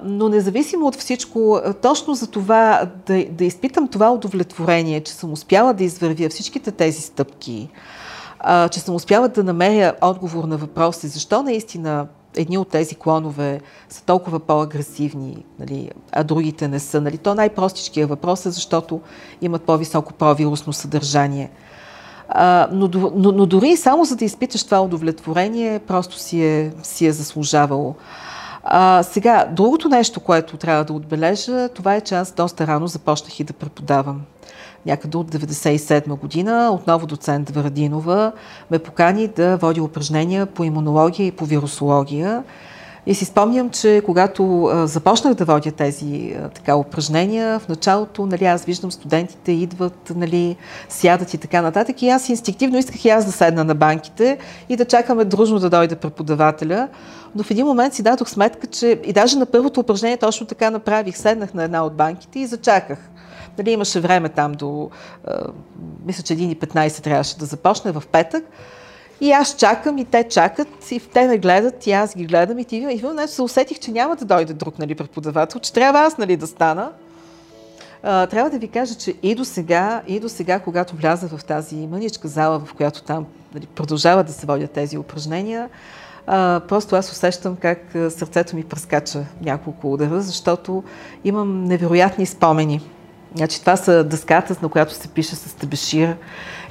Но независимо от всичко, точно за това да изпитам това удовлетворение, че съм успяла да извървя всичките тези стъпки, че съм успяла да намеря отговор на въпроси, защо наистина едни от тези клонове са толкова по-агресивни, нали, а другите не са. Нали. То най-простичкият въпрос е, защото имат по-високо провирусно съдържание. Но дори само за да изпиташ това удовлетворение, просто си е заслужавало. Сега, другото нещо, което трябва да отбележа, това е, че аз доста рано започнах и да преподавам. Някъде от 1997 година, отново доцент Върадинова ме покани да води упражнения по имунология и по вирусология. И си спомням, че когато започнах да водя тези упражнения, в началото, нали, аз виждам студентите идват, нали, сядат и така нататък. И аз инстинктивно исках и аз да седна на банките и да чакаме дружно да дойде преподавателя. Но в един момент си дадох сметка, че и даже на първото упражнение точно така направих. Седнах на една от банките и зачаках. Нали, имаше време там до, мисля, че 1:15 трябваше да започне в петък. И аз чакам, и те чакат, и те ме гледат, и аз ги гледам, и се усетих, че няма да дойде друг, нали, преподавател, че трябва аз, нали, да стана. Трябва да ви кажа, че и до сега, когато вляза в тази мъничка зала, в която там, нали, продължава да се водят тези упражнения, просто аз усещам как сърцето ми пръскача няколко удара, защото имам невероятни спомени. Значи, това са дъската, на която се пише с тебешир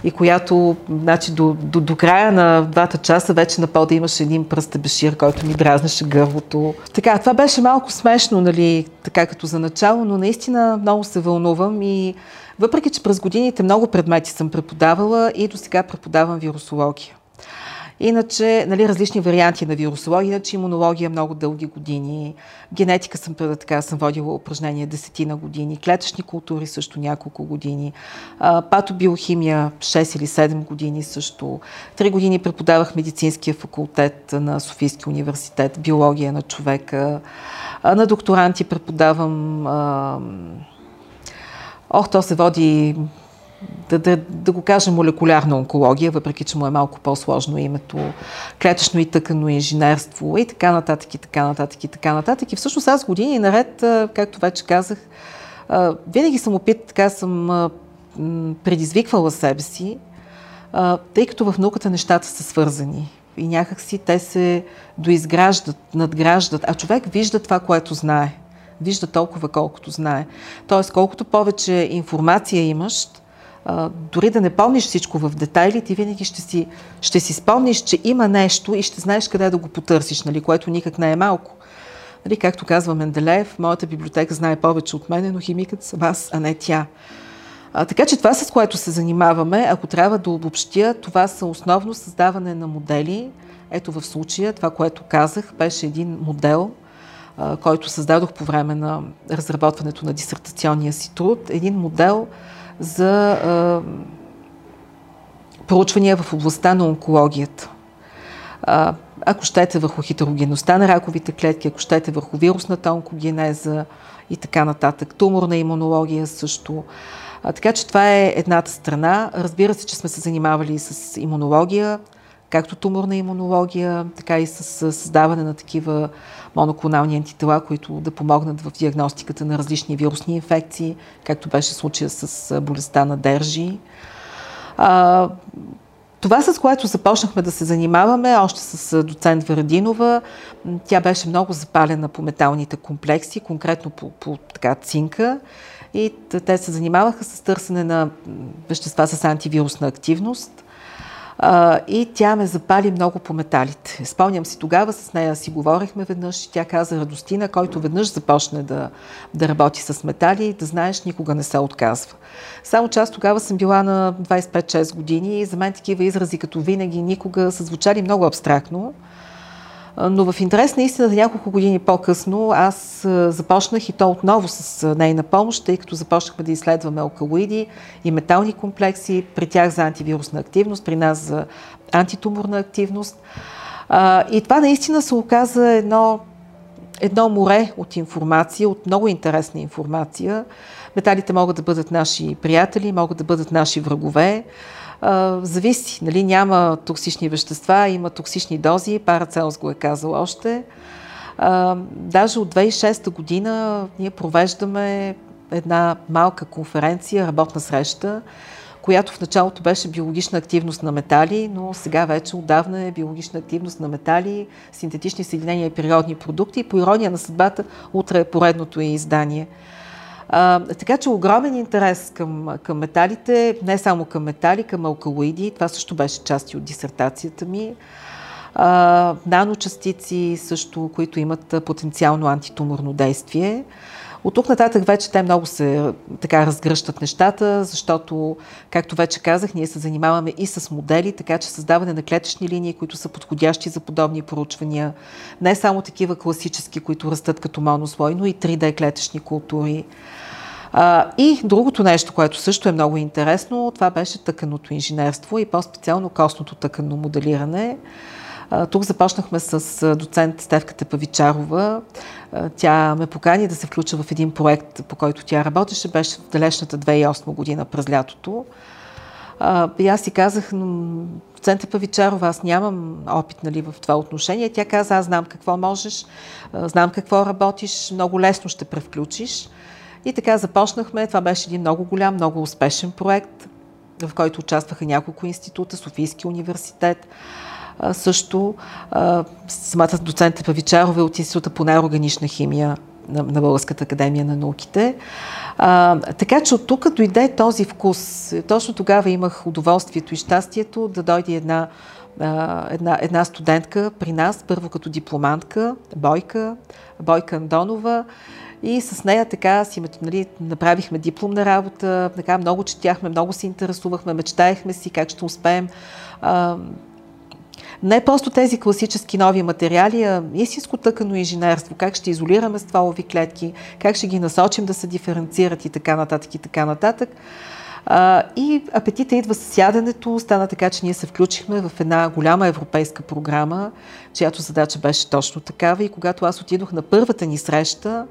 и която, значи, до края на 2 часа вече на пода имаше един пръст тебешир, който ми дразнеше гърлото. Така, това беше малко смешно, нали, така като за начало, но наистина много се вълнувам и въпреки, че през годините много предмети съм преподавала и до сега преподавам вирусология. Иначе, нали, различни варианти на вирусология, иначе имунология много дълги години, генетика съм водила упражнения 10 години, клетъчни култури също няколко години, патобиохимия 6 или 7 години също, 3 години преподавах медицинския факултет на Софийски университет, биология на човека, на докторанти преподавам, то се води да го кажем молекулярна онкология, въпреки че му е малко по-сложно името, клетъчно и тъканно инженерство и така нататък, и така нататък, и така нататък. И всъщност аз години наред, както вече казах, винаги съм предизвиквала себе си, тъй като в науката нещата са свързани и някакси те се доизграждат, надграждат, а човек вижда това, което знае. Вижда толкова, колкото знае. Тоест, колкото повече информация имаш, дори да не помниш всичко в детайли, ти винаги ще си спомниш, че има нещо и ще знаеш къде да го потърсиш, нали, което никак не е малко. Нали, както казва Менделеев, моята библиотека знае повече от мене, но химикът съм аз, а не тя. Така че това, с което се занимаваме, ако трябва да обобщя, това са основно създаване на модели. Ето в случая, това, което казах, беше един модел, който създадох по време на разработването на дисертационния си труд. Един модел за проучвания в областта на онкологията. Ако щете върху хетерогенността на раковите клетки, ако щете върху вирусната онкогенеза и така нататък. Туморна имунология също. Така че това е едната страна. Разбира се, че сме се занимавали и с имунология, както туморна имунология, така и с създаване на такива моноклонални антитела, които да помогнат в диагностиката на различни вирусни инфекции, както беше случая с болестта на Держи. Това, с което започнахме да се занимаваме, още с доцент Върадинова, тя беше много запалена по металните комплекси, конкретно по така цинка, и те се занимаваха с търсене на вещества с антивирусна активност. И тя ме запали много по металите. Спомням си, тогава с нея си говорихме веднъж и тя каза: Радостина, който веднъж започне да работи с метали, да знаеш, никога не се отказва. Само че аз тогава съм била на 25-6 години и за мен такива изрази като винаги, никога са звучали много абстрактно. Но в интерес на истината, няколко години по-късно аз започнах, и то отново с нейна помощ, тъй като започнахме да изследваме алкалоиди и метални комплекси, при тях за антивирусна активност, при нас за антитуморна активност. И това наистина се оказа едно море от информация, от много интересна информация. Металите могат да бъдат наши приятели, могат да бъдат наши врагове. Зависи, нали, няма токсични вещества, има токсични дози, Парацелс го е казал още. Даже от 2006 година ние провеждаме една малка конференция, работна среща, която в началото беше биологична активност на метали, но сега вече отдавна е биологична активност на метали, синтетични съединения и природни продукти. По ирония на съдбата, утре е поредното издание. Така че огромен интерес към металите, не само към метали, към алкалоиди, това също беше част от дисертацията ми. Наночастици също, които имат потенциално антитуморно действие. От тук нататък вече те много се така разгръщат нещата, защото, както вече казах, ние се занимаваме и с модели, така че създаване на клетъчни линии, които са подходящи за подобни проучвания. Не само такива класически, които растат като монослой, но и 3D клетъчни култури. И другото нещо, което също е много интересно, това беше тъканното инженерство и по-специално костното тъканно моделиране. Тук започнахме с доцент Стевката Павичарова. Тя ме покани да се включа в един проект, по който тя работеше. Беше в далечната 2008 година през лятото. И аз си казах: доцента Павичарова, аз нямам опит, нали, в това отношение. Тя каза: аз знам какво можеш, знам какво работиш, много лесно ще превключиш. И така започнахме. Това беше един много голям, много успешен проект, в който участваха няколко института, Софийски университет, също самата доцент Павичарова от Института по неорганична химия на Българската академия на науките. Така че от тук дойде този вкус. Точно тогава имах удоволствието и щастието да дойде една студентка при нас, първо като дипломантка, Бойка Андонова, и с нея така си, нали, направихме дипломна работа, така много четяхме, много се интересувахме, мечтаехме си как ще успеем. Не просто тези класически нови материали, а истинско тъкано инженерство, как ще изолираме стволови клетки, как ще ги насочим да се диференцират и така нататък, и така нататък. И апетита идва с яденето. Стана така, че ние се включихме в една голяма европейска програма, чиято задача беше точно такава. И когато аз отидох на първата ни среща,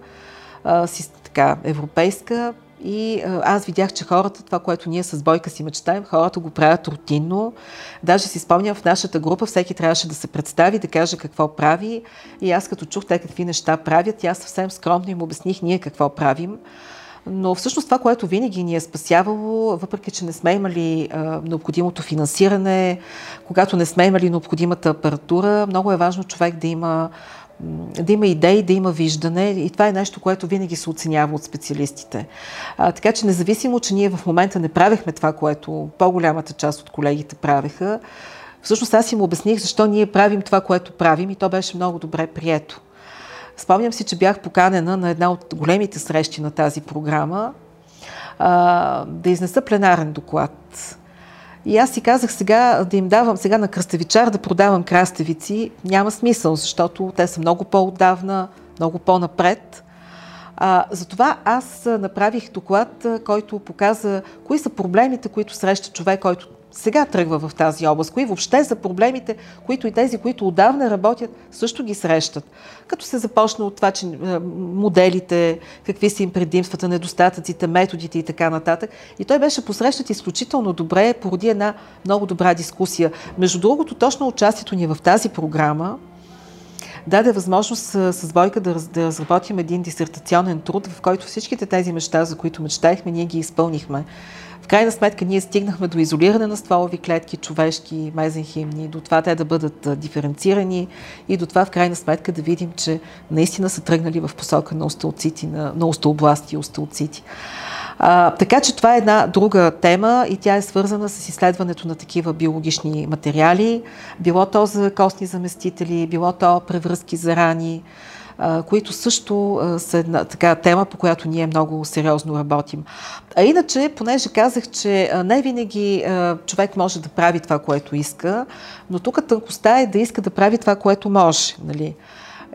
европейска, И аз видях, че хората, това, което ние с Бойка си мечтаем, хората го правят рутинно. Даже си спомням, в нашата група всеки трябваше да се представи, да каже какво прави. И аз като чух те какви неща правят, аз съвсем скромно им обясних ние какво правим. Но всъщност това, което винаги ни е спасявало, въпреки че не сме имали необходимото финансиране, когато не сме имали необходимата апаратура, много е важно човек да има идеи, да има виждане, и това е нещо, което винаги се оценява от специалистите. Така че независимо, че ние в момента не правехме това, което по-голямата част от колегите правеха, всъщност аз им обясних защо ние правим това, което правим, и то беше много добре прието. Спомням си, че бях поканена на една от големите срещи на тази програма да изнеса пленарен доклад. И аз си казах, сега да им давам, сега на кръставичар да продавам краставици, няма смисъл, защото те са много по-отдавна, много по-напред. Затова аз направих доклад, който показа кои са проблемите, които среща човек, който сега тръгва в тази област, кои въобще са проблемите, които и тези, които отдавна работят, също ги срещат. Като се започна от това, че моделите, какви са им предимствата, недостатъците, методите и така нататък. И той беше посрещнат изключително добре, породи една много добра дискусия. Между другото, точно участието ни в тази програма даде възможност с Бойка да разработим един дисертационен труд, в който всичките тези неща, за които мечтаехме, ние ги изпълнихме. В крайна сметка ние стигнахме до изолиране на стволови клетки, човешки, мезенхимни, до това те да бъдат диференцирани и до това в крайна сметка да видим, че наистина са тръгнали в посока на остеоцити, на остеобласти и остеоцити. Така че това е една друга тема и тя е свързана с изследването на такива биологични материали, било то за костни заместители, било то превръзки за рани, които също са една така тема, по която ние много сериозно работим. А иначе, понеже казах, че не винаги човек може да прави това, което иска, но тук тънкостта е да иска да прави това, което може. Нали?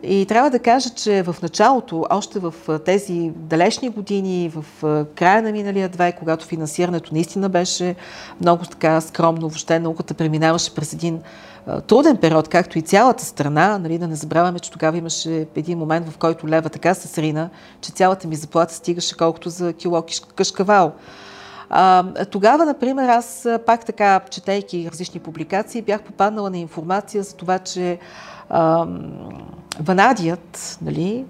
И трябва да кажа, че в началото, още в тези далечни години, в края на миналия век, когато финансирането наистина беше много така скромно, въобще науката преминаваше през един труден период, както и цялата страна, нали, да не забравяме, че тогава имаше един момент, в който лева така се срина, че цялата ми заплата стигаше колкото за кило кашкавал. Тогава, например, аз пак така, четейки различни публикации, бях попаднала на информация за това, че ванадият, нали,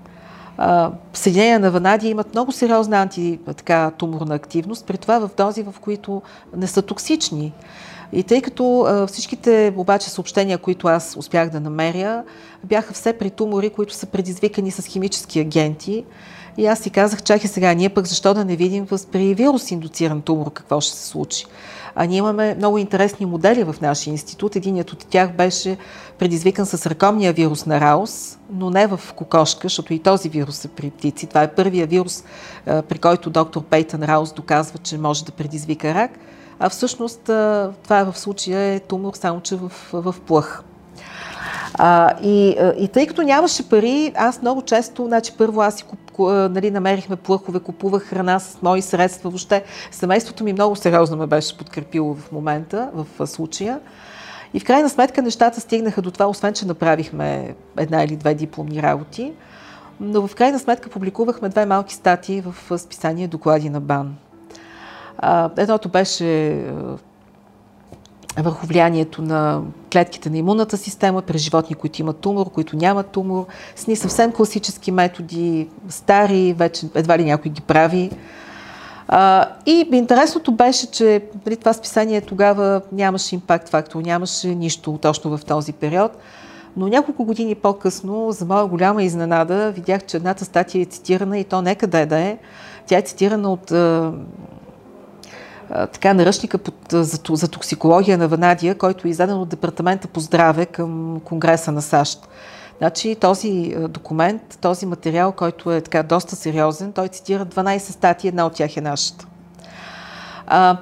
съединения на ванадия имат много сериозна антитуморна активност, при това в дози, в които не са токсични. И тъй като всичките обаче съобщения, които аз успях да намеря, бяха все при тумори, които са предизвикани с химически агенти. И аз си казах, чакай сега, ние пък защо да не видим при вирус индуциран тумор какво ще се случи. А ние имаме много интересни модели в нашия институт. Единият от тях беше предизвикан с ракомния вирус на Раус, но не в кокошка, защото и този вирус е при птици. Това е първия вирус, при който доктор Пейтън Раус доказва, че може да предизвика рак. А всъщност това в случая е тумор, само че в плъх. И тъй като нямаше пари, аз много често, значи първо аз си нали, намерихме плъхове, купувах храна с мои средства, въобще семейството ми много сериозно ме беше подкрепило в момента, в случая. И в крайна сметка нещата стигнаха до това, освен че направихме една или две дипломни работи, но в крайна сметка публикувахме две малки статии в списание доклади на БАН. Едното беше върху влиянието на клетките на имунната система при животни, които имат тумор, които нямат тумор. С ни съвсем класически методи, стари, вече едва ли някой ги прави. И интересното беше, че при това списание тогава нямаше импакт фактор, нямаше нищо точно в този период. Но няколко години по-късно, за моя голяма изненада, видях, че едната статия е цитирана и то не къде да е. Тя е цитирана от така наръчника за токсикология на ванадия, който е издаден от Департамента по здраве към Конгреса на САЩ. Значи този документ, този материал, който е така доста сериозен, той цитира 12 статии, една от тях е нашата.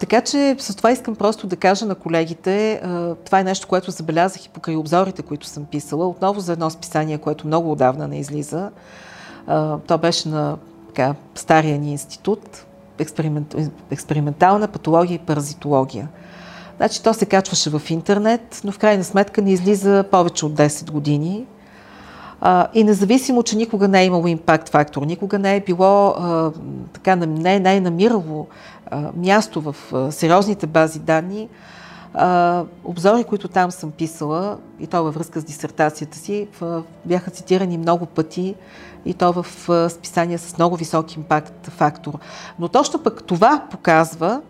Така че с това искам просто да кажа на колегите, това е нещо, което забелязах и покрай обзорите, които съм писала, отново за едно списание, което много отдавна не излиза. То беше на така, стария ни институт. Експериментална патология и паразитология. Значи то се качваше в интернет, но в крайна сметка не излиза повече от 10 години. И независимо, че никога не е имало импакт фактор, никога не е било, така, не е намирало място в сериозните бази данни, обзори, които там съм писала, и то във връзка с дисертацията си, бяха цитирани много пъти, и то в списания с много висок импакт фактор. Но точно пък това показва,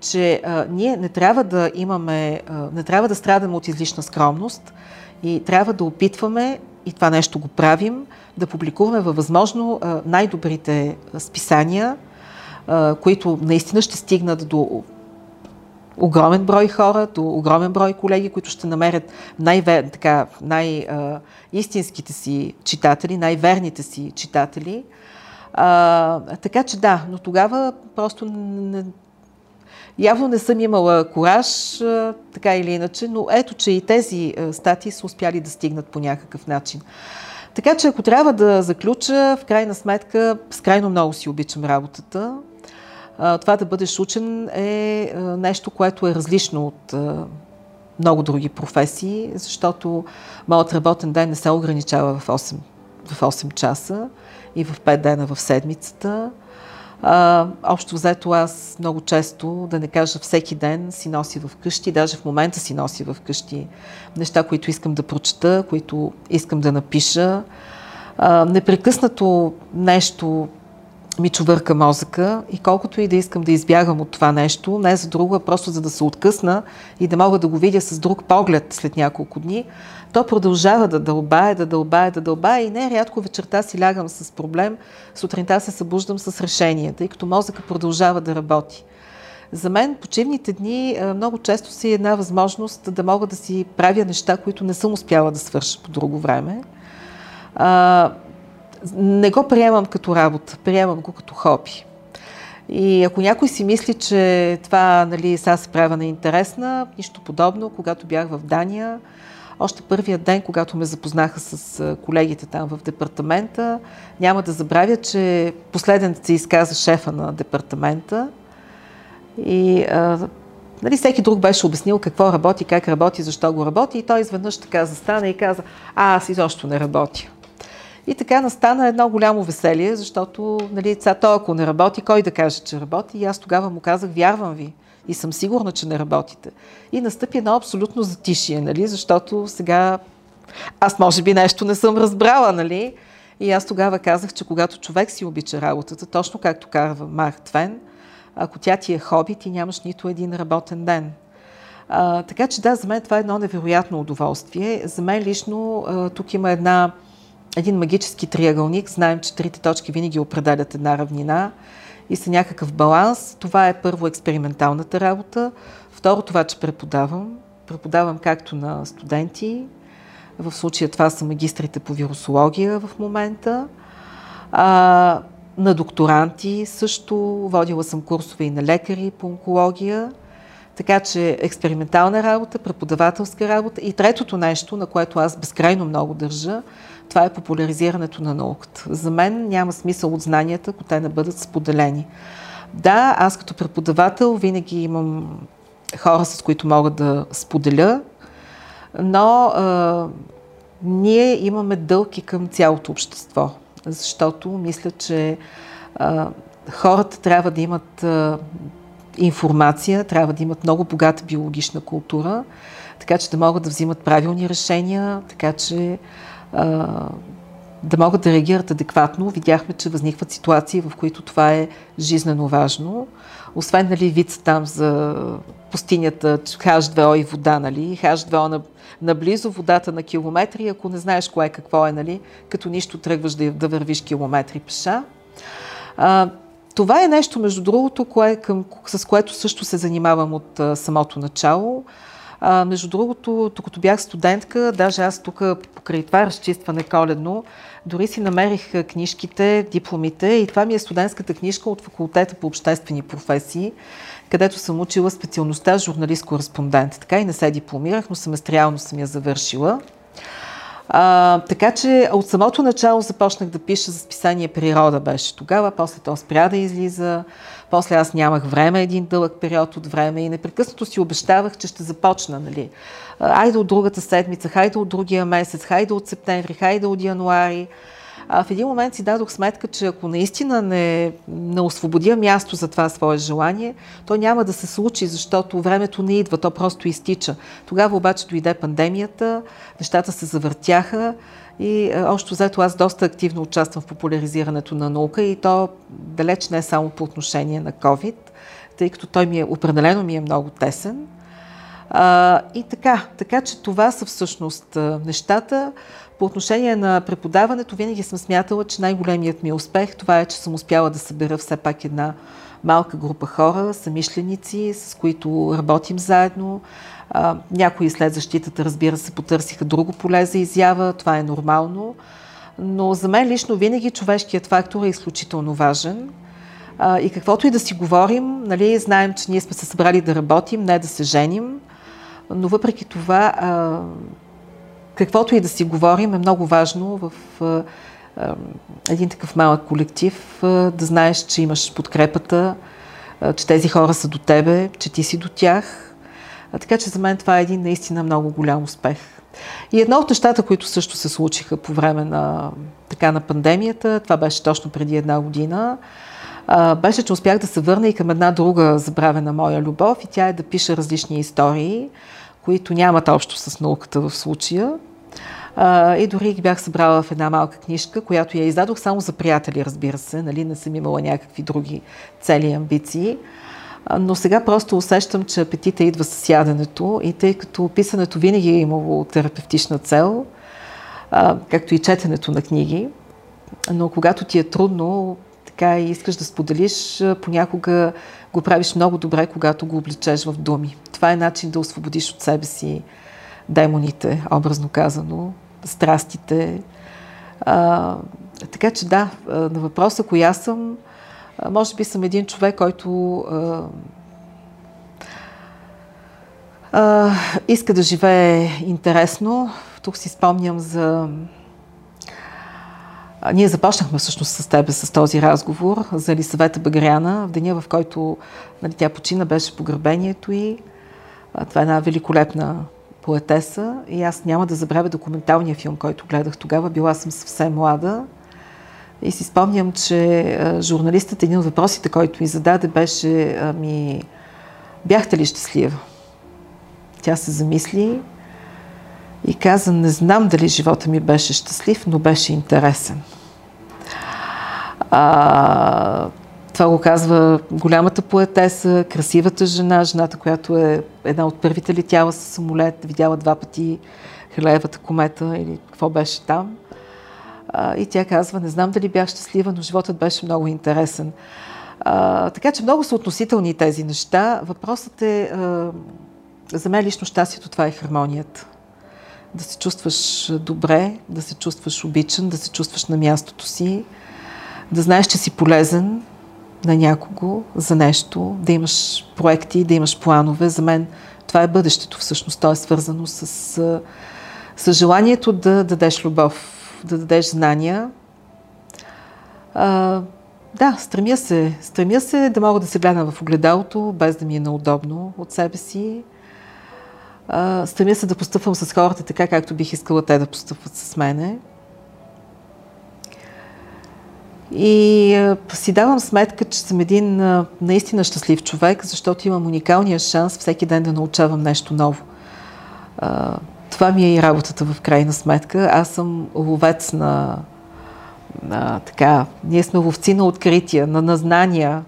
че ние не трябва да имаме, не трябва да страдаме от излишна скромност и трябва да опитваме, и това нещо го правим, да публикуваме във възможно най-добрите списания, които наистина ще стигнат до огромен брой хора, до огромен брой колеги, които ще намерят най-истинските си читатели, най-верните си читатели. Така че да, но тогава просто явно не съм имала кураж, така или иначе, но ето, че и тези статии са успяли да стигнат по някакъв начин. Така че ако трябва да заключа, в крайна сметка, скрайно много си обичам работата. Това да бъдеш учен е нещо, което е различно от много други професии, защото моят работен ден не се ограничава в 8 часа и в 5 дена в седмицата. Общо взето аз много често, да не кажа всеки ден, си носи вкъщи, даже в момента си носи вкъщи неща, които искам да прочета, които искам да напиша. Непрекъснато нещо ми чувърка мозъка и колкото и да искам да избягам от това нещо, не за друго, а просто за да се откъсна и да мога да го видя с друг поглед след няколко дни, то продължава да дълбае, и нерядко вечерта си лягам с проблем, сутринта се събуждам с решение, тъй като мозъка продължава да работи. За мен почивните дни много често са една възможност да мога да си правя неща, които не съм успяла да свърша по друго време. Не го приемам като работа, приемам го като хоби. И ако някой си мисли, че това, сега се правя неинтересна, нищо подобно. Когато бях в Дания, още първия ден, когато ме запознаха с колегите там в департамента, няма да забравя, че последен се изказа шефа на департамента. И всеки друг беше обяснил какво работи, как работи, защо го работи. И той изведнъж така застана и каза: аз изобщо не работя. И така настана едно голямо веселие, защото той ако не работи, кой да каже, че работи? И аз тогава му казах: вярвам ви и съм сигурна, че не работите. И настъпи едно абсолютно затишие, защото сега аз може би нещо не съм разбрала. И аз тогава казах, че когато човек си обича работата, точно както казва Марк Твен, ако тя ти е хоби, ти нямаш нито един работен ден. Така че да, за мен това е едно невероятно удоволствие. За мен лично тук има един магически триъгълник. Знаем, че трите точки винаги определят една равнина и са някакъв баланс. Това е първо експерименталната работа, второ това, че преподавам. Преподавам както на студенти, в случая това са магистрите по вирусология в момента, на докторанти също, водила съм курсове и на лекари по онкология. Така че експериментална работа, преподавателска работа и третото нещо, на което аз безкрайно много държа, това е популяризирането на науката. За мен няма смисъл от знанията, ако те не бъдат споделени. Да, аз като преподавател винаги имам хора, с които мога да споделя, но ние имаме дълг и към цялото общество, защото мисля, че хората трябва да имат информация, трябва да имат много богата биологична култура, така че да могат да взимат правилни решения, така че да могат да реагират адекватно. Видяхме, че възникват ситуации, в които това е жизнено важно. Освен вица там за пустинята, H2O и вода, H2O наблизо, водата на километри, ако не знаеш кое какво е, като нищо тръгваш да вървиш километри пеша. Това е нещо, между другото, с което също се занимавам от самото начало. Между другото, докато бях студентка, даже аз тук покрай това разчистване коледно, дори си намерих книжките, дипломите, и това ми е студентската книжка от факултета по обществени професии, където съм учила специалността журналист-кореспондент. Така и не се дипломирах, но семестриално съм я завършила. Така че от самото начало започнах да пиша за списание "Природа" беше тогава, после то спря да излиза, после аз нямах време един дълъг период от време и непрекъснато си обещавах, че ще започна, нали. Хайде от другата седмица, хайде от другия месец, хайде от септември, хайде от януари. В един момент си дадох сметка, че ако наистина не освободя място за това свое желание, то няма да се случи, защото времето не идва, то просто изтича. Тогава обаче дойде пандемията, нещата се завъртяха и общо взето аз доста активно участвам в популяризирането на наука и то далеч не е само по отношение на COVID, тъй като той определено ми е много тесен. И така че това са всъщност нещата. По отношение на преподаването винаги съм смятала, че най-големият ми успех това е, че съм успяла да събера все пак една малка група хора, съмишленици, с които работим заедно. Някои след защитата, разбира се, потърсиха друго поле за изява, това е нормално. Но за мен лично винаги човешкият фактор е изключително важен. И каквото и да си говорим, нали, знаем, че ние сме се събрали да работим, не да се женим, но въпреки това каквото и да си говорим е много важно в един такъв малък колектив да знаеш, че имаш подкрепата, че тези хора са до тебе, че ти си до тях. Така че за мен това е един наистина много голям успех. И едно от нещата, които също се случиха по време на пандемията, това беше точно преди една година, беше, че успях да се върна и към една друга забравена моя любов и тя е да пиша различни истории, които нямат общо с науката в случая. И дори ги бях събрала в една малка книжка, която я издадох само за приятели, разбира се. Нали? Не съм имала някакви други цели и амбиции. Но сега просто усещам, че апетита идва с яденето и тъй като писането винаги е имало терапевтична цел, както и четенето на книги, но когато ти е трудно, така и искаш да споделиш, понякога го правиш много добре, когато го обличеш в думи. Това е начин да освободиш от себе си демоните, образно казано, страстите. Така че да, на въпроса коя съм, може би съм един човек, който иска да живее интересно. Тук си спомням за... Ние започнахме всъщност с тебе с този разговор за Елисавета Багряна, в деня, в който, нали, тя почина, беше погребението ѝ. Това е една великолепна поетеса и аз няма да забравя документалния филм, който гледах тогава. Била съм съвсем млада и си спомням, че журналистът, един от въпросите, който ми зададе, беше: "Ами, бяхте ли щастлива?" Тя се замисли и каза: "Не знам дали живота ми беше щастлив, но беше интересен." Това го казва голямата поетеса, красивата жена, жената, която е една от първите летяла с самолет, видяла 2 пъти Халеевата комета или какво беше там. И тя казва: "Не знам дали бях щастлива, но животът беше много интересен." Така че много са относителни тези неща. Въпросът е, за мен лично щастието това е хармонията. Да се чувстваш добре, да се чувстваш обичан, да се чувстваш на мястото си, да знаеш, че си полезен на някого, за нещо, да имаш проекти, да имаш планове. За мен това е бъдещето всъщност. То е свързано с желанието да дадеш любов, да дадеш знания. Да, стремя се да мога да се гледам в огледалото, без да ми е неудобно от себе си. Стремя се да постъпвам с хората така, както бих искала те да постъпват с мене. И си давам сметка, че съм един наистина щастлив човек, защото имам уникалния шанс всеки ден да научавам нещо ново. Това ми е и работата в крайна сметка. Аз съм ловец ние сме ловци на открития, на знания.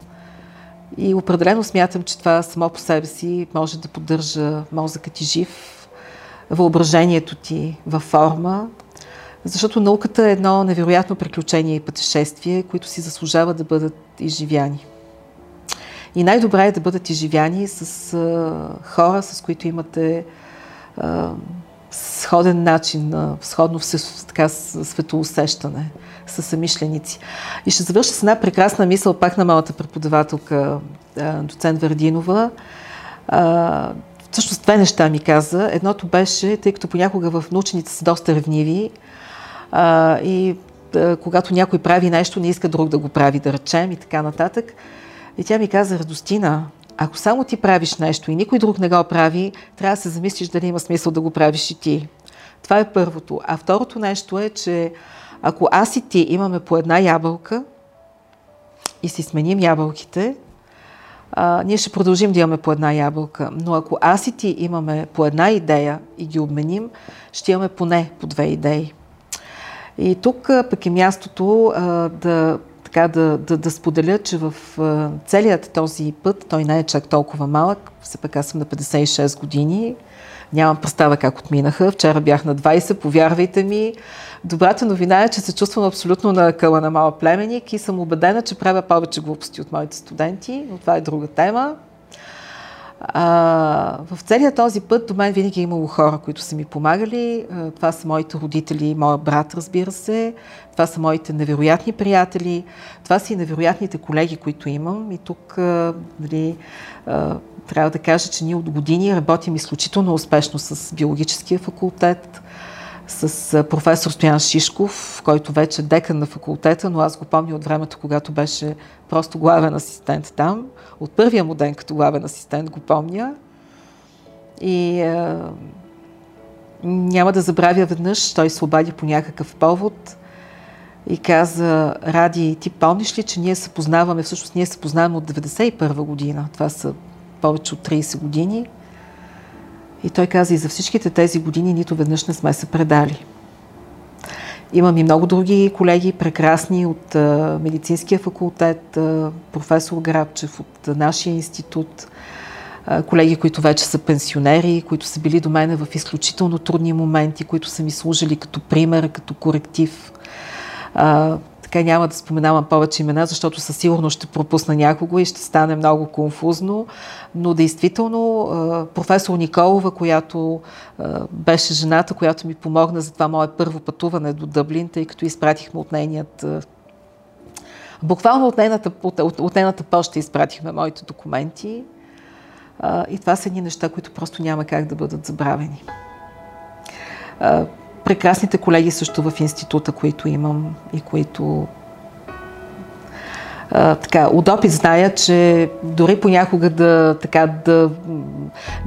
И определено смятам, че това само по себе си може да поддържа мозъка ти жив, въображението ти във форма, защото науката е едно невероятно приключение и пътешествие, които си заслужава да бъдат изживяни. И най-добре е да бъдат изживяни с хора, с които имате сходен начин, сходно светоусещане, със съмишленици. И ще завърша с една прекрасна мисъл пак на моята преподавателка, доцент Върадинова. Всъщност две неща ми каза. Едното беше, тъй като понякога в научените са доста ревниви и когато някой прави нещо, не иска друг да го прави, да речем и така нататък. И тя ми каза: Радостина, ако само ти правиш нещо и никой друг не го прави, трябва да се замислиш дали има смисъл да го правиш и ти. Това е първото. А второто нещо е, че ако аз и ти имаме по една ябълка и си сменим ябълките, ние ще продължим да имаме по една ябълка. Но ако аз и ти имаме по една идея и ги обменим, ще имаме поне по две идеи. И тук пък е мястото да споделя, че в целият този път, той не е чак толкова малък, все пак аз съм на 56 години, нямам представа как отминаха. Вчера бях на 20, повярвайте ми. Добрата новина е, че се чувствам абсолютно на къла на мала племенник и съм убедена, че правя повече глупости от моите студенти, но това е друга тема. В целия този път до мен винаги е имало хора, които са ми помагали. Това са моите родители, моя брат, разбира се. Това са моите невероятни приятели. Това са и невероятните колеги, които имам. И тук трябва да кажа, че ние от години работим изключително успешно с биологическия факултет, с професор Стоян Шишков, който вече е декан на факултета, но аз го помня от времето, когато беше просто главен асистент там. От първия му ден като главен асистент го помня. И няма да забравя веднъж, той се обади по някакъв повод и каза: Ради, ти помниш ли, че ние се познаваме, всъщност ние се познаваме от 91 година, това са повече от 30 години. И той каза: и за всичките тези години нито веднъж не сме се предали. Имам и много други колеги, прекрасни от медицинския факултет, професор Грабчев, от нашия институт, колеги, които вече са пенсионери, които са били до мене в изключително трудни моменти, които са ми служили като пример, като коректив. Така няма да споменавам повече имена, защото със сигурност ще пропусна някого и ще стане много конфузно. Но действително професор Николова, която беше жената, която ми помогна за това мое първо пътуване до Дъблин, тъй като изпратихме от нейният... Буквално от нейната поща изпратихме моите документи. И това са едни неща, които просто няма как да бъдат забравени. Прекрасните колеги също в института, които имам и които от опит зная, че дори понякога да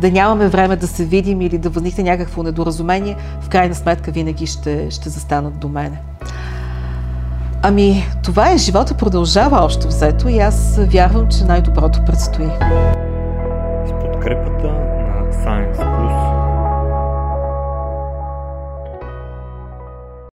нямаме време да се видим или да възникне някакво недоразумение, в крайна сметка винаги ще застанат до мене. Ами това е, живота продължава общо взето и аз вярвам, че най-доброто предстои.